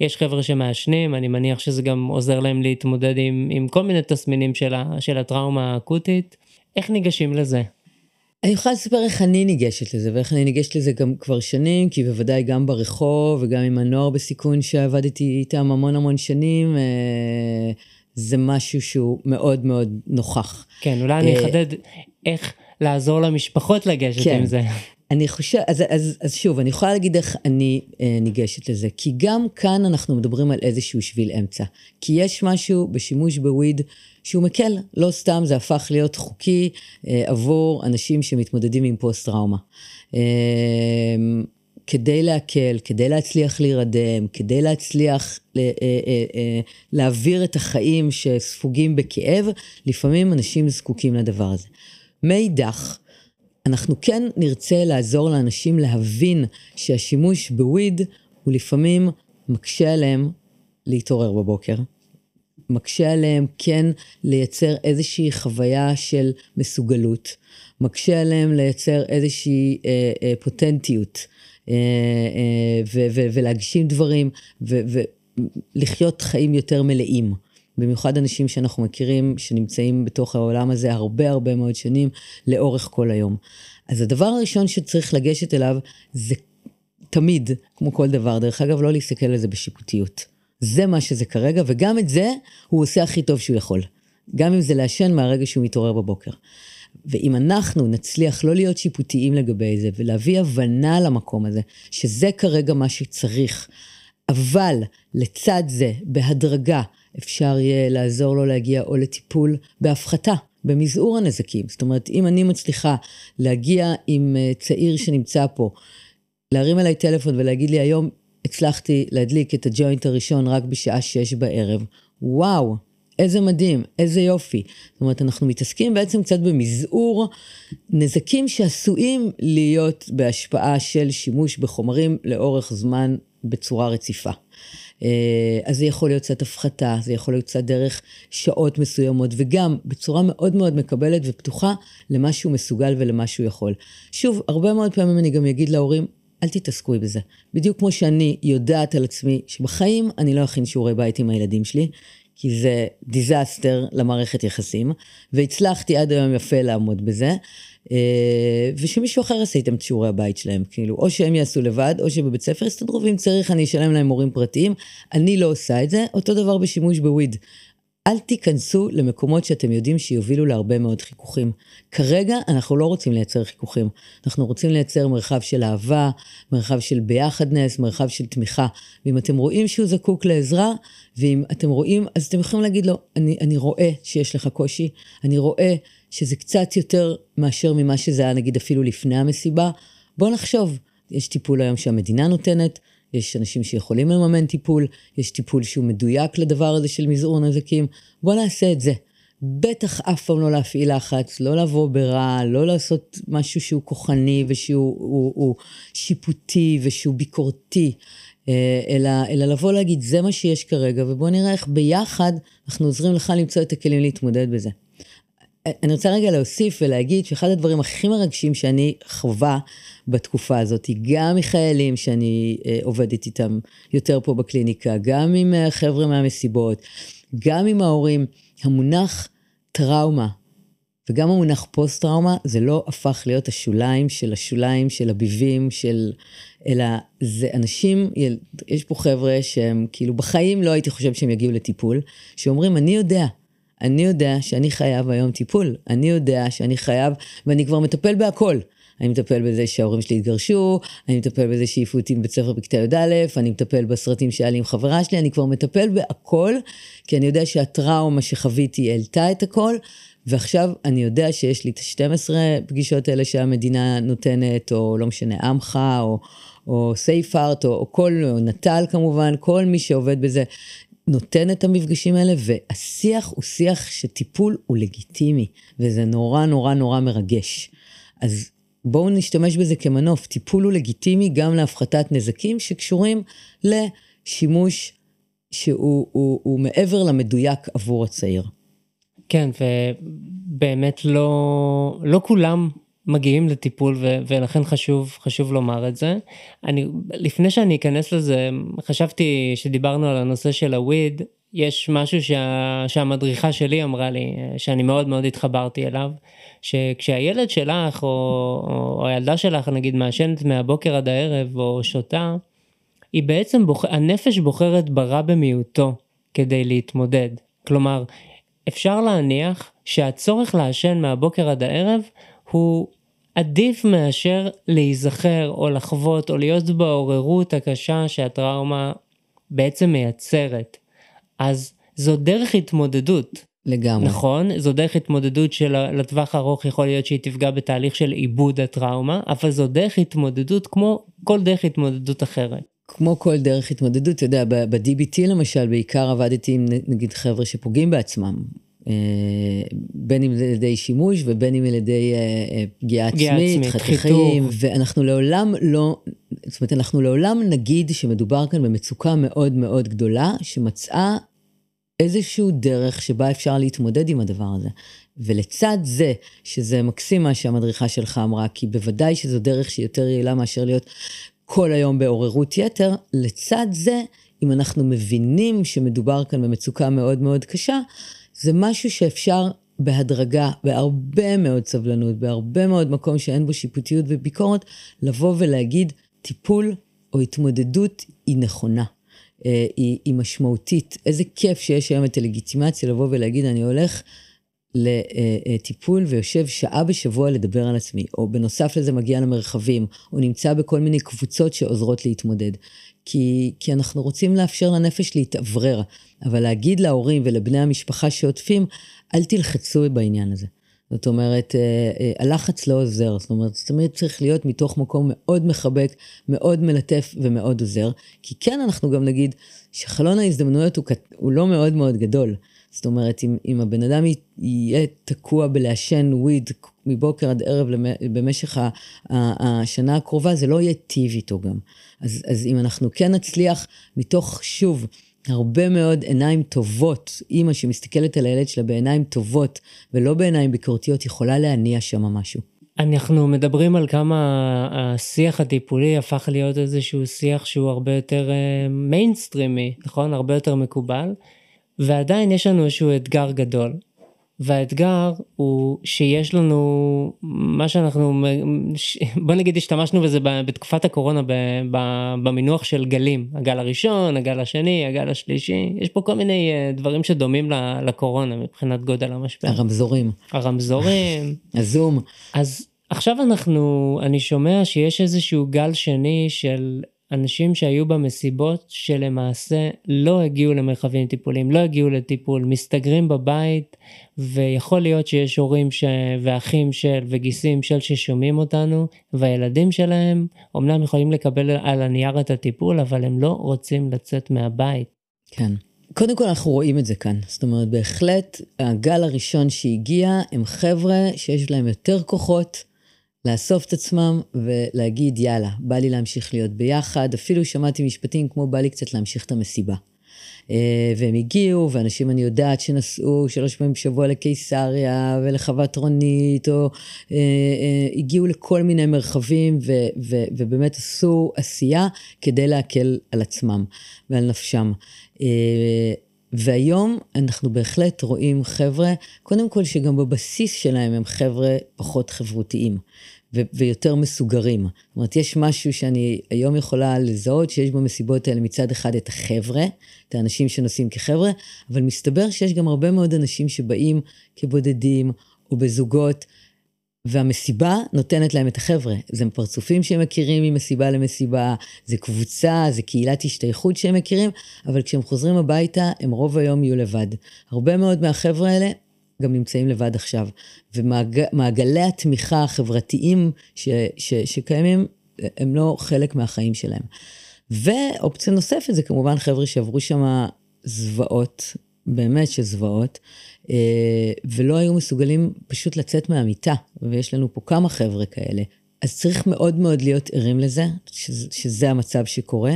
יש חבר'ה שמעשנים, אני מניח שזה גם עוזר להם להתמודד עם כל מיני תסמינים של הטראומה האקוטית. איך ניגשים לזה? אני יכולה לספר איך אני ניגשת לזה, ואיך אני ניגשת לזה גם כבר שנים, כי בוודאי גם ברחוב, וגם עם הנוער בסיכון שעבדתי איתם המון המון שנים, זה משהו שהוא מאוד מאוד נוכח. כן, אולי אני אחדד איך לעזור למשפחות לגשת כן. עם זה. אני חושב, אז שוב, אני יכולה להגיד איך אני ניגשת לזה, כי גם כאן אנחנו מדברים על איזשהו שביל אמצע, כי יש משהו בשימוש בוויד שהוא מקל, לא סתם זה הפך להיות חוקי עבור אנשים שמתמודדים עם פוסט טראומה. כדי להקל, כדי להצליח להירדם, כדי להצליח להעביר את החיים שספוגים בכאב, לפעמים אנשים זקוקים לדבר הזה. מאידך, אנחנו כן נרצה לעזור לאנשים להבין שהשימוש בוויד הוא לפעמים מקשה עליהם להתעורר בבוקר. מקשה עליהם כן לייצר איזושהי חוויה של מסוגלות. מקשה עליהם לייצר איזושהי פוטנטיות. ולהגשים דברים, ולחיות חיים יותר מלאים, במיוחד אנשים שאנחנו מכירים, שנמצאים בתוך העולם הזה הרבה הרבה מאוד שנים, לאורך כל היום. אז הדבר הראשון שצריך לגשת אליו, זה תמיד, כמו כל דבר, דרך אגב, לא להסתכל על זה בשיפוטיות. זה מה שזה כרגע, וגם את זה, הוא עושה הכי טוב שהוא יכול. גם אם זה לעשן מהרגע שהוא מתעורר בבוקר. ואם אנחנו נצליח לא להיות שיפוטיים לגבי זה, ולהביא הבנה למקום הזה, שזה כרגע מה שצריך, אבל לצד זה, בהדרגה, אפשר יהיה לעזור לו להגיע או לטיפול בהפחתה, במזעור הנזקים. זאת אומרת, אם אני מצליחה להגיע עם צעיר שנמצא פה, להרים אליי טלפון ולהגיד לי, היום הצלחתי להדליק את הג'וינט הראשון רק בשעה 6 בערב. וואו! איזה מדהים, איזה יופי. זאת אומרת, אנחנו מתעסקים בעצם קצת במזעור נזקים שעשויים להיות בהשפעה של שימוש בחומרים לאורך זמן בצורה רציפה. אז זה יכול להיות קצת הפחתה, זה יכול להיות קצת דרך שעות מסוימות, וגם בצורה מאוד מאוד מקבלת ופתוחה למה שהוא מסוגל ולמה שהוא יכול. שוב, הרבה מאוד פעמים אני גם אגיד להורים, אל תתעסקו בזה. בדיוק כמו שאני יודעת על עצמי שבחיים אני לא אכין שיעורי בית עם הילדים שלי, כי זה דיזסטר למערכת יחסים, והצלחתי עד היום יפה לעמוד בזה, ושמישהו אחר עשה איתם את שיעורי הבית שלהם, כאילו, או שהם יעשו לבד, או שבבית ספר יסתדרו, ואם צריך אני אשלם להם מורים פרטיים, אני לא עושה את זה, אותו דבר בשימוש בוויד. אל תיכנסו למקומות שאתם יודעים שיובילו להרבה מאוד חיכוכים. כרגע אנחנו לא רוצים לייצר חיכוכים, אנחנו רוצים לייצר מרחב של אהבה, מרחב של ביחדנס, מרחב של תמיכה. ואם אתם רואים שהוא זקוק לעזרה, ואם אתם רואים, אז אתם יכולים להגיד לו, אני רואה שיש לך קושי, אני רואה שזה קצת יותר מאשר ממה שזה היה, נגיד אפילו לפני המסיבה. בוא נחשוב, יש טיפול היום שהמדינה נותנת, יש אנשים שיכולים לממן טיפול, יש טיפול שהוא מדויק לדבר הזה של מזעור נזקים, בוא נעשה את זה. בטח אף פעם לא להפעיל לחץ, לא לבוא ברע, לא לעשות משהו שהוא כוחני ושהוא הוא שיפוטי ושהוא ביקורתי, אלא לבוא להגיד זה מה שיש כרגע, ובוא נראה איך ביחד אנחנו עוזרים לך למצוא את הכלים להתמודד בזה. אני רוצה רגע להוסיף ולהגיד שאחד הדברים הכי מרגשים שאני חווה בתקופה הזאת, גם מחיילים שאני עובדת איתם יותר פה בקליניקה, גם עם חבר'ה מהמסיבות, גם עם ההורים, המונח טראומה, וגם המונח פוסט טראומה, זה לא הפך להיות השוליים של השוליים, של הביבים, אלא זה אנשים, יש פה חבר'ה שהם כאילו בחיים לא הייתי חושב שהם יגיעו לטיפול, שאומרים אני יודע שאני חייב היום טיפול, אני יודע שאני חייב, ואני כבר מטפל בהכל, אני מטפל בזה שההורים שלי התגרשו, אני מטפל בזה שהעיפו אותי מבית ספר בכיתה י"א, אני מטפל בסרטים שהיה לי עם חברה שלי, אני כבר מטפל בהכל, כי אני יודע שהטראומה שחוויתי העלתה את הכל, ועכשיו אני יודע שיש לי את 12 פגישות האלה שהמדינה נותנת, או לא משנה, עמך, או סייפארט, או כל, או נטל כמובן, כל מי שעובד בזה, נותן את המפגשים האלה, והשיח הוא שיח שטיפול הוא לגיטימי, וזה נורא נורא נורא מרגש. אז בואו נשתמש בזה כמנוף, טיפול הוא לגיטימי גם להפחתת נזקים שקשורים לשימוש שהוא מעבר למדויק עבור הצעיר. כן, ובאמת לא כולם מגיעים לטיפול, ולכן חשוב לומר את זה. לפני שאני אכנס לזה, חשבתי שדיברנו על הנושא של הוויד, יש משהו שהמדריכה שלי אמרה לי, שאני מאוד מאוד התחברתי אליו, שכשהילד שלך, או הילדה שלך, נגיד, מעשנת מהבוקר עד הערב, או שותה, היא בעצם, הנפש בוחרת ברע במיעוטו, כדי להתמודד. כלומר, אפשר להניח שהצורך לעשן מהבוקר עד הערב, הוא עדיף מאשר להיזכר או לחוות או להיות בעוררות הקשה שהטראומה בעצם מייצרת. אז זו דרך התמודדות. לגמרי. נכון? זו דרך התמודדות שלטווח ארוך יכול להיות שהיא תפגע בתהליך של עיבוד הטראומה, אבל זו דרך התמודדות כמו כל דרך התמודדות אחרת. כמו כל דרך התמודדות, אתה יודע, ב-DBT למשל בעיקר עבדתי עם נגיד חבר'ה שפוגעים בעצמם. בין אם על ידי שימוש ובין אם על ידי פגיעה עצמית, חתכים, ואנחנו לעולם לא, זאת אומרת אנחנו לעולם נגיד שמדובר כאן במצוקה מאוד מאוד גדולה, שמצאה איזשהו דרך שבה אפשר להתמודד עם הדבר הזה. ולצד זה, שזה מקסים מה שהמדריכה שלך אמרה, כי בוודאי שזו דרך שהיא יותר יעילה מאשר להיות כל היום בעוררות יתר, לצד זה, אם אנחנו מבינים שמדובר כאן במצוקה מאוד מאוד קשה, זה משהו שאפשר בהדרגה, בהרבה מאוד סבלנות, בהרבה מאוד מקום שאין בו שיפוטיות וביקורת, לבוא ולהגיד טיפול או התמודדות היא נכונה, היא משמעותית. איזה כיף שיש היום את הלגיטימציה לבוא ולהגיד אני הולך לטיפול ויושב שעה בשבוע לדבר על עצמי, או בנוסף לזה מגיע למרחבים, או נמצא בכל מיני קבוצות שעוזרות להתמודד. כי אנחנו רוצים לאפשר לנפש להתעברר, אבל להגיד להורים ולבני המשפחה שעוטפים, אל תלחצו בעניין הזה. זאת אומרת, הלחץ לא עוזר, זאת אומרת, תמיד צריך להיות מתוך מקום מאוד מחבק, מאוד מלטף ומאוד עוזר, כי כן אנחנו גם נגיד שחלון ההזדמנויות הוא לא מאוד מאוד גדול, זאת אומרת, אם הבן אדם יהיה תקוע בלעשן וויד מבוקר עד ערב במשך השנה הקרובה, זה לא יהיה טיב איתו גם. אז אם אנחנו כן נצליח מתוך שוב הרבה מאוד עיניים טובות, אמא שמסתכלת על הילד שלה בעיניים טובות ולא בעיניים ביקורתיות, יכולה להניע שם משהו. אנחנו מדברים על כמה השיח הטיפולי הפך להיות איזשהו שיח שהוא הרבה יותר מיינסטרימי, נכון? הרבה יותר מקובל. ועדיין יש לנו איזשהו אתגר גדול, והאתגר הוא שיש לנו מה שאנחנו, בוא נגיד השתמשנו בזה בתקופת הקורונה במינוח של גלים, הגל הראשון, הגל השני, הגל השלישי, יש פה כל מיני דברים שדומים לקורונה מבחינת גודל המשבר. הרמזורים. הזום. אז עכשיו אני שומע שיש איזשהו גל שני של אנשים שהיו במסיבות שלמעשה לא הגיעו למרחבים טיפוליים, לא הגיעו לטיפול, מסתגרים בבית, ויכול להיות שיש הורים ואחים של וגיסים של ששומעים אותנו, והילדים שלהם אומנם יכולים לקבל על הנייר את הטיפול, אבל הם לא רוצים לצאת מהבית. כן. קודם כל אנחנו רואים את זה כאן, זאת אומרת בהחלט הגל הראשון שהגיע הם חבר'ה שיש להם יותר כוחות, לאסוף את עצמם ולהגיד יאללה, בא לי להמשיך להיות ביחד, אפילו שמעתי משפטים כמו בא לי קצת להמשיך את המסיבה. והם הגיעו, ואנשים אני יודעת שנסעו 3 פעמים בשבוע לקיסריה ולחוות רונית, או הגיעו לכל מיני מרחבים ובאמת עשו עשייה כדי להקל על עצמם ועל נפשם. והיום אנחנו בהחלט רואים חבר'ה, קודם כל שגם בבסיס שלהם הם חבר'ה פחות חברותיים, ויותר מסוגרים. זאת אומרת, יש משהו שאני היום יכולה לזהות, שיש במסיבות האלה מצד אחד את החבר'ה, את האנשים שנוסעים כחבר'ה, אבל מסתבר שיש גם הרבה מאוד אנשים שבאים כבודדים, או בזוגות, והמסיבה נותנת להם את החבר'ה, זה פרצופים שהם מכירים ממסיבה למסיבה, זה קבוצה, זה קהילת השתייכות שהם מכירים, אבל כשהם חוזרים הביתה, הם רוב היום יהיו לבד. הרבה מאוד מהחבר'ה האלה גם נמצאים לבד עכשיו, ומעגלי התמיכה החברתיים שקיימים, הם לא חלק מהחיים שלהם. ואופציה נוספת זה כמובן חבר'ה שעברו שם זוועות, באמת שזוועות, ולא היו מסוגלים פשוט לצאת מהמיטה, ויש לנו פה כמה חבר'ה כאלה, אז צריך מאוד מאוד להיות ערים לזה, שזה המצב שקורה.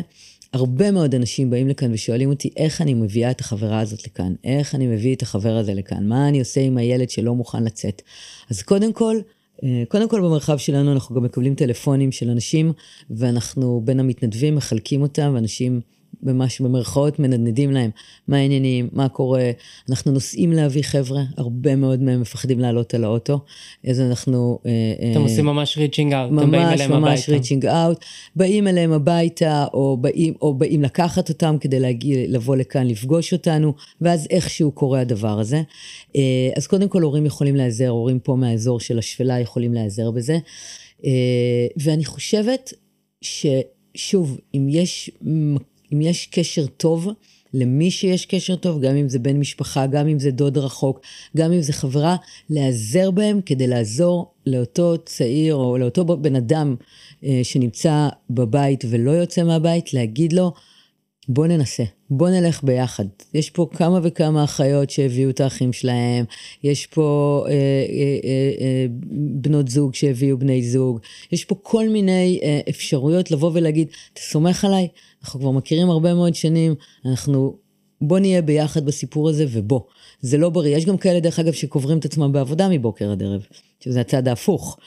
הרבה מאוד אנשים באים לכאן ושואלים אותי, איך אני מביאה את החברה הזאת לכאן? איך אני מביא את החבר הזה לכאן? מה אני עושה עם הילד שלא מוכן לצאת? אז קודם כל במרחב שלנו אנחנו גם מקבלים טלפונים של אנשים, ואנחנו בין המתנדבים מחלקים אותם, ואנשים ממש במרכאות מנדנדים להם, מה העניינים, מה קורה, אנחנו נוסעים להביא חבר'ה, הרבה מאוד מהם מפחדים לעלות על האוטו, אז אנחנו... אתם עושים ממש ריצ'ינג אאוט, אתם באים אליהם הביתה. ממש ריצ'ינג אאוט, באים אליהם הביתה, או באים לקחת אותם כדי לבוא לכאן, לפגוש אותנו, ואז איכשהו קורה הדבר הזה. אז קודם כל הורים יכולים לעזר, הורים פה מהאזור של השפלה יכולים לעזר בזה, ואני חושבת ששוב, אם יש קשר טוב, למי שיש קשר טוב, גם אם זה בן משפחה, גם אם זה דוד רחוק, גם אם זה חברה, לעזר בהם כדי לעזור לאותו צעיר, או לאותו בן אדם שנמצא בבית ולא יוצא מהבית, להגיד לו, בוא ננסה, בוא נלך ביחד. יש פה כמה וכמה אחיות שהביאו את האחים שלהם, יש פה בנות זוג שהביאו בני זוג, יש פה כל מיני אפשרויות לבוא ולהגיד, תסומך עליי, אנחנו כבר מכירים הרבה מאוד שנים, בוא נהיה ביחד בסיפור הזה ובוא. זה לא בריא, יש גם כאלה דרך אגב שקוברים את עצמם בעבודה מבוקר עד ערב, שזה הצד ההפוך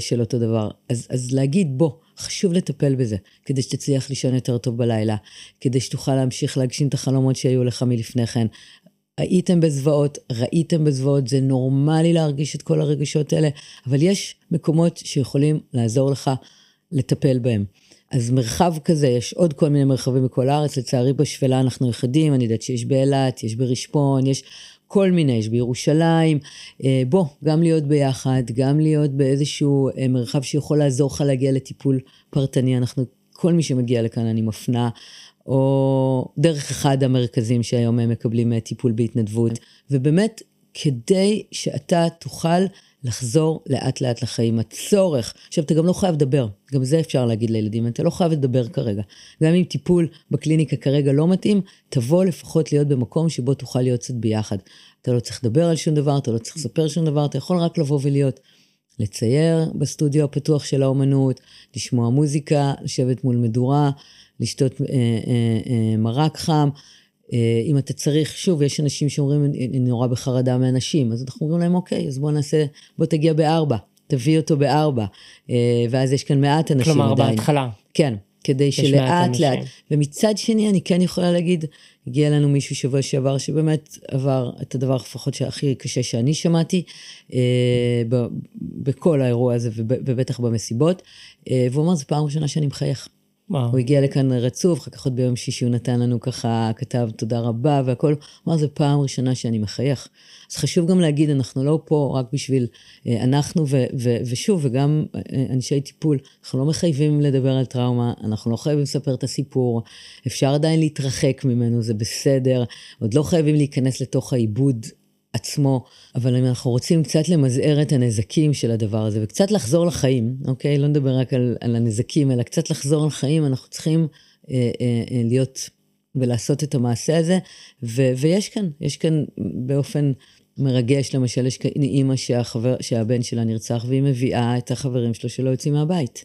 של אותו דבר. אז להגיד בוא, חשוב לטפל בזה, כדי שתצליח לישון יותר טוב בלילה, כדי שתוכל להמשיך להגשים את החלומות שהיו לך מלפני כן. הייתם בזוועות, ראיתם בזוועות, זה נורמלי להרגיש את כל הרגשות האלה, אבל יש מקומות שיכולים לעזור לך לטפל בהם. אז מרחב כזה, יש עוד כל מיני מרחבים בכל הארץ, לצערי בשפלה אנחנו יחדים, אני יודעת שיש באלת, יש ברשפון, יש כל מיני, יש בירושלים, בוא, גם להיות ביחד, גם להיות באיזשהו מרחב שיכול לעזור לך להגיע לטיפול פרטני, אנחנו, כל מי שמגיע לכאן אני מפנה, או דרך אחד המרכזים שהיום הם מקבלים טיפול בהתנדבות, ובאמת כדי שאתה תוכל לחזור לאט לאט לחיים, הצורך, עכשיו אתה גם לא חייב לדבר, גם זה אפשר להגיד לילדים, אתה לא חייב לדבר כרגע, גם אם טיפול בקליניקה כרגע לא מתאים, תבוא לפחות להיות במקום שבו תוכל להיות קצת ביחד, אתה לא צריך לדבר על שום דבר, אתה לא צריך לספר שום דבר, אתה יכול רק לבוא ולהיות, לצייר בסטודיו הפתוח של האומנות, לשמוע מוזיקה, לשבת מול מדורה, לשתות מרק חם, אם אתה צריך, שוב, יש אנשים שאומרים, נורא בחרדה מאנשים, אז אנחנו אומרים להם, אוקיי, אז בוא תגיע ב4, תביא אותו ב4, ואז יש כאן מעט אנשים עדיין. כלומר, בהתחלה. כן, כדי שלאט לאט, ומצד שני, אני כן יכולה להגיד, הגיע לנו מישהו שבוע שעבר, שבאמת עבר את הדבר לפחות הכי קשה שאני שמעתי, בכל האירוע הזה, ובטח במסיבות, והוא אומר, זו פעם ראשונה שאני מחייך. הוא הגיע לכאן רצוף, אחר כך עוד ביום שישי הוא נתן לנו ככה, כתב תודה רבה והכל, הוא אמר, זו פעם ראשונה שאני מחייך. אז חשוב גם להגיד, אנחנו לא פה רק בשביל אנחנו, ושוב, וגם אנשי טיפול, אנחנו לא מחייבים לדבר על טראומה, אנחנו לא חייבים לספר את הסיפור, אפשר עדיין להתרחק ממנו, זה בסדר, עוד לא חייבים להיכנס לתוך העיבוד עצמו, אבל אם אנחנו רוצים קצת למזער את הנזקים של הדבר הזה, וקצת לחזור לחיים, אוקיי? לא נדבר רק על הנזקים, אלא קצת לחזור לחיים, אנחנו צריכים להיות ולעשות את המעשה הזה, ויש כאן באופן מרגש, למשל, יש כאן אימא שהבן שלה נרצח, והיא מביאה את החברים שלו שלא יוצאים מהבית.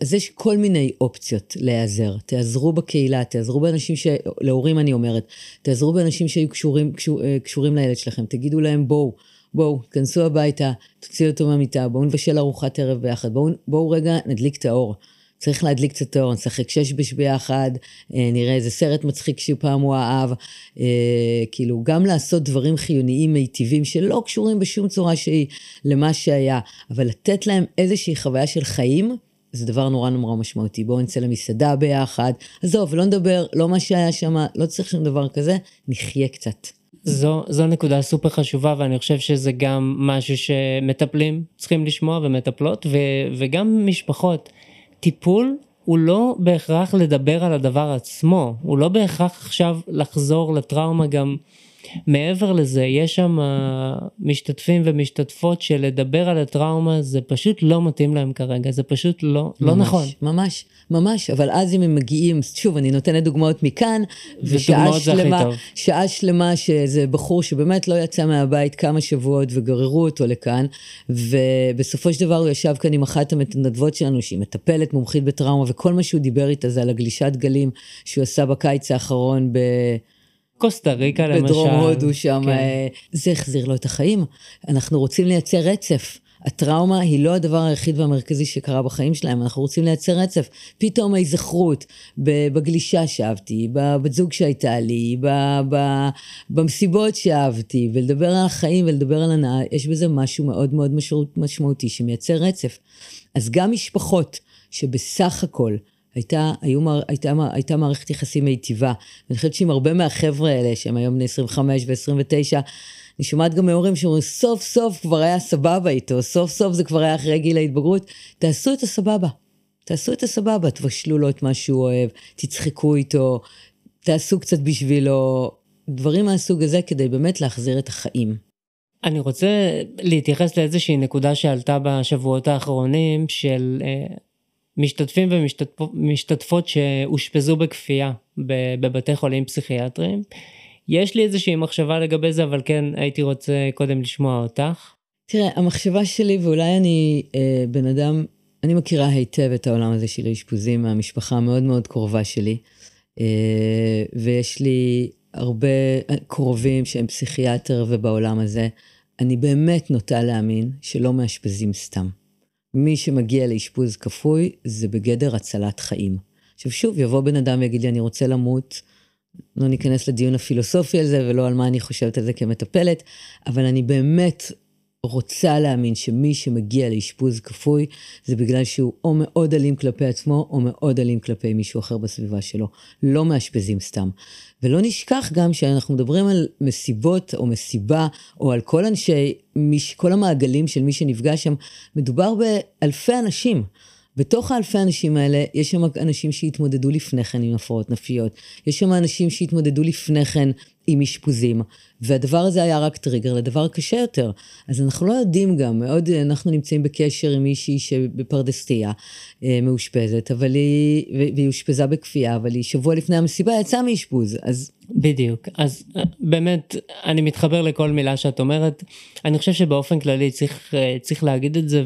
אז יש כל מיני אופציות להיעזר, תעזרו בקהילה, תעזרו באנשים, להורים אני אומרת, תעזרו באנשים שהיו קשורים לילד שלכם, תגידו להם בואו, כנסו הביתה, תוציאו אותו מהמיטה, בואו נבשל ארוחת ערב ביחד, בואו רגע נדליק את האור, צריך להדליק קצת האור, נשחק ששבש ביחד, נראה איזה סרט מצחיק שפעם הוא האב, כאילו גם לעשות דברים חיוניים מיטיבים שלא קשורים בשום צורה שהיא למה שהיה, אבל לתת להם איזושהי חוויה של חיים, זה דבר נורא נורא משמעותי, בואו נצא למסעדה ביחד, עזוב, לא נדבר, לא מה שהיה שם, לא צריך שום דבר כזה, נחיה קצת. זו נקודה סופר חשובה, ואני חושב שזה גם משהו שמטפלים צריכים לשמוע ומטפלות, וגם משפחות. טיפול הוא לא בהכרח לדבר על הדבר עצמו, הוא לא בהכרח עכשיו לחזור לטראומה, גם מעבר לזה, יש שם משתתפים ומשתתפות שלדבר על הטראומה זה פשוט לא מתאים להם כרגע, זה פשוט לא נכון. ממש, ממש, אבל אז אם הם מגיעים, שוב, אני נותנת דוגמאות מכאן, ושעה שלמה שזה בחור שבאמת לא יצא מהבית כמה שבועות וגררו אותו לכאן, ובסופו של דבר הוא ישב כאן עם אחת המתנדבות שלנו, שהיא מטפלת מומחית בטראומה, וכל מה שהוא דיבר איתה זה על הגלישת גלים שהוא עשה בקיץ האחרון קוסטה ריקה למשל. בדרום הודו שם. כן. זה החזיר לו את החיים. אנחנו רוצים לייצר רצף. הטראומה היא לא הדבר היחיד והמרכזי שקרה בחיים שלהם, אנחנו רוצים לייצר רצף. פתאום ההיזכרות, בגלישה שאהבתי, בבת זוג שהייתה לי, במסיבות שאהבתי, ולדבר על החיים ולדבר על הנאה, יש בזה משהו מאוד מאוד משמעותי שמייצר רצף. אז גם משפחות שבסך הכל, הייתה מערכת יחסים מיטיבה, ואני חושבת שעם הרבה מהחבר'ה האלה, שהם היום בני 25 ו-29, אני שומעת גם מהורים שאומרים, סוף סוף כבר היה סבבה איתו, סוף סוף זה כבר היה אחרי גיל ההתבגרות, תעשו את הסבבה, תעשו את הסבבה, תבשלו לו את מה שהוא אוהב, תצחקו איתו, תעשו קצת בשבילו, דברים מהסוג הזה, כדי באמת להחזיר את החיים. אני רוצה להתייחס לאיזושהי נקודה שעלתה בשבועות האחרונים, של משתתפים ומשתתפות שהושפזו בכפייה בבתי חולים פסיכיאטריים. יש לי איזושהי מחשבה לגבי זה, אבל כן הייתי רוצה קודם לשמוע אותך. תראה, המחשבה שלי, ואולי אני בן אדם, אני מכירה היטב את העולם הזה של האשפוזים, המשפחה המאוד מאוד קרובה שלי, ויש לי הרבה קרובים שהם פסיכיאטר, ובעולם הזה אני באמת נוטה להאמין שלא מאשפזים סתם. מי שמגיע לאשפוז כפוי, זה בגדר הצלת חיים. עכשיו שוב, יבוא בן אדם ויגיד לי, אני רוצה למות, לא ניכנס לדיון הפילוסופי על זה, ולא על מה אני חושבת על זה כמטפלת, אבל אני באמת רוצה להאמין שמי שמגיע לאשפוז כפוי, זה בגלל שהוא או מאוד אלים כלפי עצמו, או מאוד אלים כלפי מישהו אחר בסביבה שלו. לא מאשפזים סתם. ולא נשכח גם שאנחנו מדברים על מסיבות או מסיבה, או על כל אנשי, כל המעגלים של מי שנפגש שם, מדובר באלפי אנשים. בתוך האלפי האנשים האלה, יש שם אנשים שהתמודדו לפני כן עם הפרעות נפשיות, יש שם אנשים שהתמודדו לפני כן עם אשפוזים, והדבר הזה היה רק טריגר לדבר קשה יותר, אז אנחנו לא יודעים גם, מאוד אנחנו נמצאים בקשר עם מישהי שבפרדסטיה מאושפזת, אבל והיא אושפזה בכפייה, אבל היא שבוע לפני המסיבה יצאה מאשפוז, אז בדיוק, אז באמת אני מתחבר לכל מילה שאת אומרת, אני חושב שבאופן כללי צריך להגיד את זה,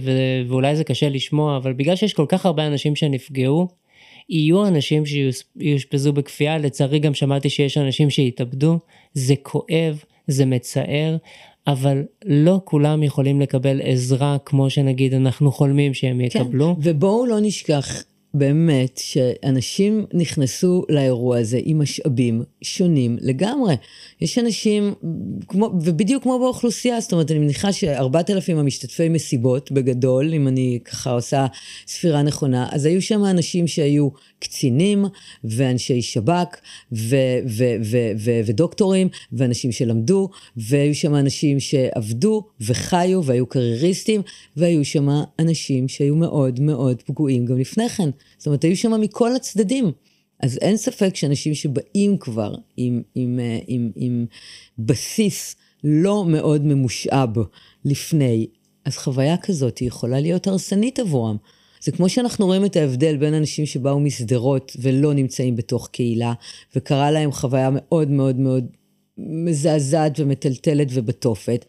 ואולי זה קשה לשמוע, אבל בגלל שיש כל כך הרבה אנשים שנפגעו, יהיו אנשים שיושפזו בכפייה, לצערי גם שמעתי שיש אנשים שהתאבדו, זה כואב, זה מצער, אבל לא כולם יכולים לקבל עזרה, כמו שנגיד אנחנו חולמים שהם יקבלו. כן, ובואו לא נשכח באמת שאנשים נכנסו לאירוע הזה עם משאבים שונים לגמרי. יש אנשים, ובדיוק כמו באוכלוסייה, זאת אומרת, אני מניחה ש4,000 המשתתפי מסיבות בגדול, אם אני ככה עושה ספירה נכונה, אז היו שם אנשים שהיו קצינים, ואנשי שב"כ, ודוקטורים, ואנשים שלמדו, והיו שם אנשים שעבדו, וחיו, והיו קרייריסטים, והיו שם אנשים שהיו מאוד מאוד פגועים גם לפני כן. זאת אומרת, היו שם מכל הצדדים. אז אין ספק שאנשים שבאים כבר עם בסיס לא מאוד ממושאב לפני, אז חוויה כזאת היא יכולה להיות הרסנית עבורם. זה כמו שאנחנו רואים את ההבדל בין אנשים שבאו מסדרות ולא נמצאים בתוך קהילה, וקרה להם חוויה מאוד מאוד מאוד מזעזעת ומטלטלת ובתופת.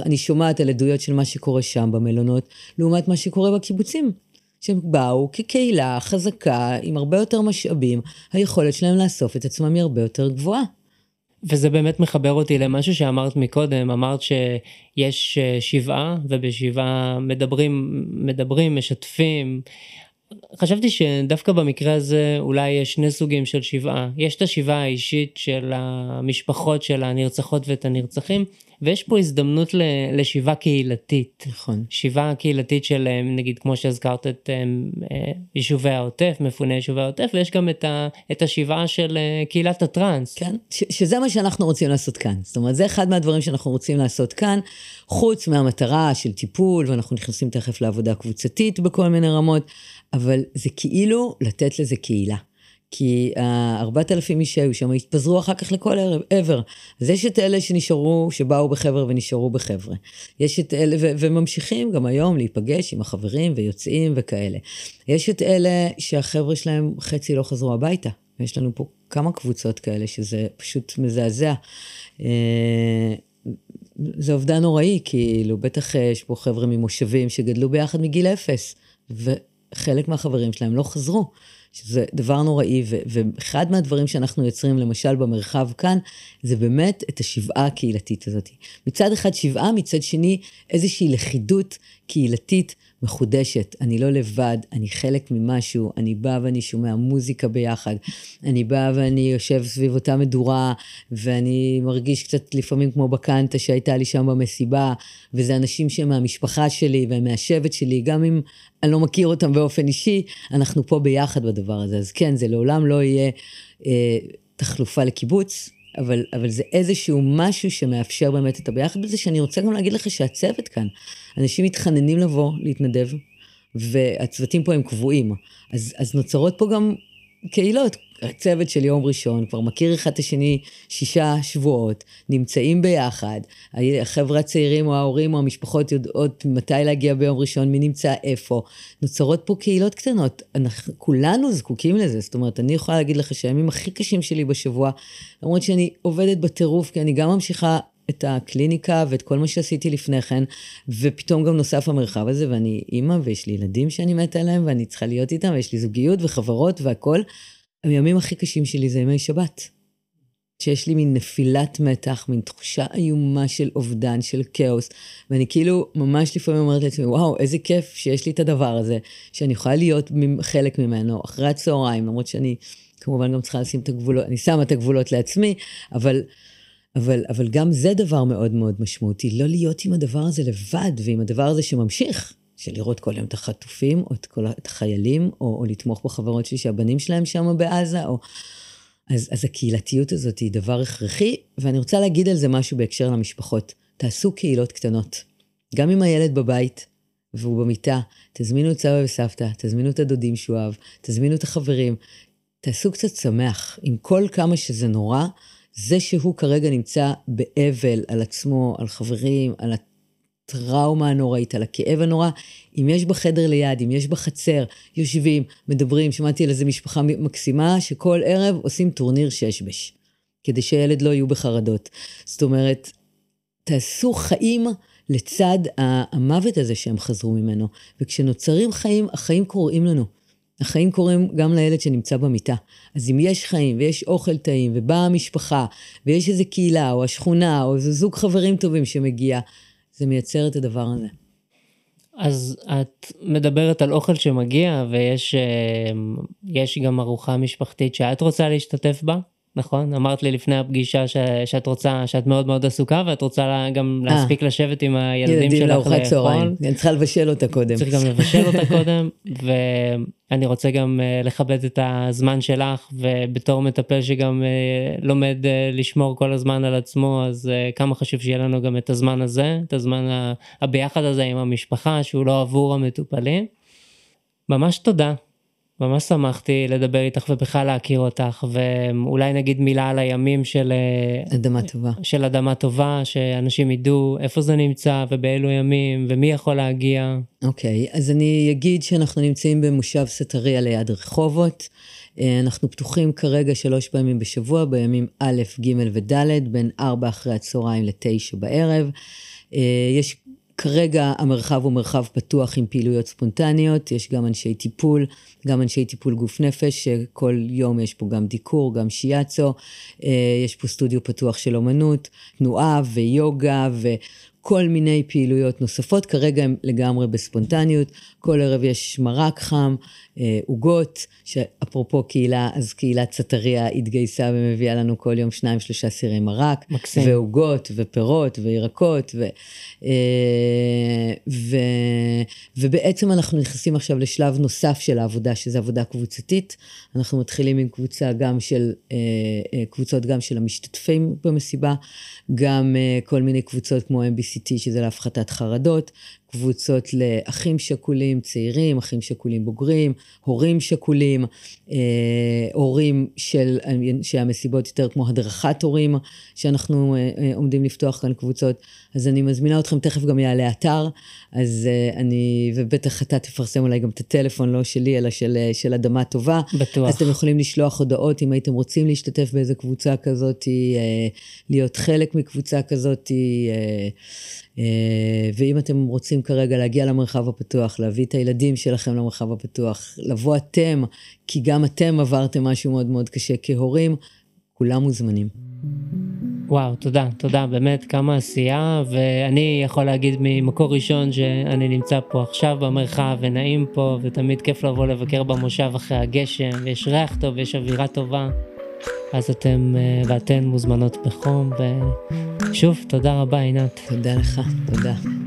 אני שומעת על עדויות של מה שקורה שם במלונות, לעומת מה שקורה בקיבוצים. שהם באו כקהילה חזקה, עם הרבה יותר משאבים, היכולת שלהם לאסוף את עצמם היא הרבה יותר גבוהה. וזה באמת מחבר אותי למשהו שאמרת מקודם, אמרת שיש 7, ובשבעה מדברים, משתפים, חשבתי שדווקא במקרה הזה אולי יש שני סוגים של שבעה. יש את השבעה האישית של המשפחות של הנרצחות ואת הנרצחים, ויש פה הזדמנות לשבעה קהילתית. נכון. שבעה קהילתית של, נגיד, כמו שהזכרת את יישובי העוטף, מפוני יישובי העוטף, ויש גם את השבעה של קהילת הטרנס. כן, שזה מה שאנחנו רוצים לעשות כאן. זאת אומרת, זה אחד מהדברים שאנחנו רוצים לעשות כאן, חוץ מהמטרה של טיפול, ואנחנו נכנסים תכף לעבודה קבוצתית בכל מיני רמות, אבל זה כאילו לתת לזה קהילה. כי 4,000 איש היו שם, התפזרו אחר כך לכל עבר. אז יש את אלה שנשארו, שבאו בחבר'ה ונשארו בחבר'ה. יש את אלה, וממשיכים גם היום להיפגש עם החברים ויוצאים וכאלה. יש את אלה שהחבר'ה שלהם חצי לא חזרו הביתה. ויש לנו פה כמה קבוצות כאלה שזה פשוט מזעזע. זה עובדה נוראי, כאילו בטח יש פה חבר'ה ממושבים שגדלו ביחד מגיל 0. וחלק מהחברים שלהם לא חזרו. שזה דבר נוראי, ואחד מהדברים שאנחנו יוצרים, למשל במרחב כאן, זה באמת את השבעה הקהילתית הזאת. מצד אחד שבעה, מצד שני איזושהי לכידות קהילתית מחודשת. אני לא לבד, אני חלק ממשהו, אני בא ואני שומע מוזיקה ביחד, אני בא ואני יושב סביב אותה מדורה, ואני מרגיש קצת לפעמים כמו בקנטה שהייתה לי שם במסיבה, וזה אנשים שהם מהמשפחה שלי ומהשבט שלי, גם אם אני לא מכיר אותם באופן אישי, אנחנו פה ביחד בדבר הזה. אז כן, זה לעולם לא יהיה תחלופה לקיבוץ, אבל זה איזשהו משהו שמאפשר באמת את הביחד בזה, שאני רוצה גם להגיד לך שהצוות כאן, אנשים מתחננים לבוא, להתנדב, והצוותים פה הם קבועים, אז נוצרות פה גם קהילות, הצוות של יום ראשון, כבר מכיר אחד את השני 6 שבועות, נמצאים ביחד, החבר'ה הצעירים או ההורים או המשפחות יודעות מתי להגיע ביום ראשון, מי נמצא איפה, נוצרות פה קהילות קטנות, כולנו זקוקים לזה, זאת אומרת, אני יכולה להגיד לך שהימים הכי קשים שלי בשבוע, למרות שאני עובדת בטירוף, כי אני גם ממשיכה את הקליניקה ואת כל מה שעשיתי לפני כן, ופתאום גם נוסף המרחב הזה, ואני אימא ויש לי ילדים שאני מתה להם, ואני צריכה להיות איתם, ויש לי זוגיות וחברות והכל. הימים הכי קשים שלי זה ימי שבת, שיש לי מין נפילת מתח, מין תחושה איומה של אובדן, של כאוס, ואני כאילו ממש לפעמים אומרת לעצמי, וואו, איזה כיף שיש לי את הדבר הזה, שאני יכולה להיות חלק ממנו, אחרי הצהריים, למרות שאני כמובן גם צריכה לשים את הגבולות, אני שמה את הגבולות לעצמי, אבל גם זה דבר מאוד מאוד משמעותי, לא להיות עם הדבר הזה לבד, ועם הדבר הזה שממשיך, של לראות כל יום את החטופים, או את כל החיילים, או לתמוך בחברות שלי שהבנים שלהם שם בעזה, או... אז הקהילתיות הזאת היא דבר הכרחי, ואני רוצה להגיד על זה משהו בהקשר למשפחות. תעשו קהילות קטנות. גם אם הילד בבית, והוא במיטה, תזמינו את סבא וסבתא, תזמינו את הדודים שהוא אהב, תזמינו את החברים, תעשו קצת שמח, עם כל כמה שזה נורא, זה שהוא כרגע נמצא באבל על עצמו, על חברים, על טראומה הנוראית, על הכאב הנורא, אם יש בחדר ליד, אם יש בחצר, יושבים, מדברים, שמעתי על איזה משפחה מקסימה, שכל ערב עושים טורניר 6-6, כדי שילד לא יהיו בחרדות. זאת אומרת, תעשו חיים לצד המוות הזה שהם חזרו ממנו, וכשנוצרים חיים, החיים קוראים לנו. החיים קוראים גם לילד שנמצא במיטה. אז אם יש חיים ויש אוכל טעים, ובאה המשפחה, ויש איזה קהילה, או השכונה, או איזה זוג חברים טובים שמגיע, זה מייצר את הדבר הזה. אז את מדברת על אוכל שמגיע, ויש גם ארוחה משפחתית שאת רוצה להשתתף בה, נכון? אמרת לי לפני הפגישה שאת רוצה, שאת מאוד מאוד עסוקה, ואת רוצה גם להספיק לשבת עם הילדים שלך לארוחת צהריים. אני צריכה לבשל אותה קודם. צריך גם לבשל אותה קודם, ואני רוצה גם לכבד את הזמן שלך, ובתור מטפל שגם לומד לשמור כל הזמן על עצמו, אז כמה חשוב שיהיה לנו גם את הזמן הזה, את הזמן הביחד הזה עם המשפחה, שהוא לא עבור המטופלים. ממש תודה. ממש שמחתי לדבר איתך ובכלל להכיר אותך, ואולי נגיד מילה על הימים של אדמה טובה. של אדמה טובה, שאנשים ידעו איפה זה נמצא ובאילו ימים, ומי יכול להגיע. אוקיי, אז אני אגיד שאנחנו נמצאים במושב סתריה ליד רחובות, אנחנו פתוחים כרגע 3 פעמים בשבוע, בימים א', ג' וד', בין 4 אחרי הצהריים ל-9 בערב, יש כרגע המרחב הוא מרחב פתוח עם פעילויות ספונטניות, יש גם אנשי טיפול, גם אנשי טיפול גוף נפש, שכל יום יש פה גם דיקור, גם שיאצו, יש פה סטודיו פתוח של אומנות, תנועה ויוגה, כל מיני פעילויות נוספות, כרגע הם לגמרי בספונטניות, כל ערב יש מרק חם, עוגות, שאפרופו קהילה, אז קהילת סתריה התגייסה ומביאה לנו כל יום 2-3 סירי מרק, ועוגות ופירות וירקות, ובעצם אנחנו נכנסים עכשיו לשלב נוסף של העבודה, שזו עבודה קבוצתית, אנחנו מתחילים עם קבוצות גם של המשתתפים במסיבה, גם כל מיני קבוצות כמו MBCT, שזה להפחתת חרדות, קבוצות לאחים שכולים צעירים, אחים שכולים בוגרים, הורים שכולים, הורים שהמסיבות יותר כמו הדרכת הורים, שאנחנו עומדים לפתוח כאן קבוצות, אז אני מזמינה אתכם, תכף גם יעלה אתר, אז אני, ובטח אתה תפרסם אולי גם את הטלפון, לא שלי, אלא של אדמה טובה, בטוח. אז אתם יכולים לשלוח הודעות, אם הייתם רוצים להשתתף באיזו קבוצה כזאת, להיות חלק מקבוצה כזאת, ואם אתם רוצים כרגע להגיע למרחב הפתוח, להביא את הילדים שלכם למרחב הפתוח, לבוא אתם, כי גם אתם עברתם משהו מאוד מאוד קשה כהורים, כולם מוזמנים. וואו, תודה, תודה, באמת כמה עשייה, ואני יכול להגיד ממקור ראשון שאני נמצא פה עכשיו במרחב ונעים פה, ותמיד כיף לבוא לבקר במושב אחרי הגשם, ויש ריח טוב, יש אווירה טובה, אז אתם ואתן מוזמנות בחום, ושוב, תודה רבה עינת. תודה לך, תודה.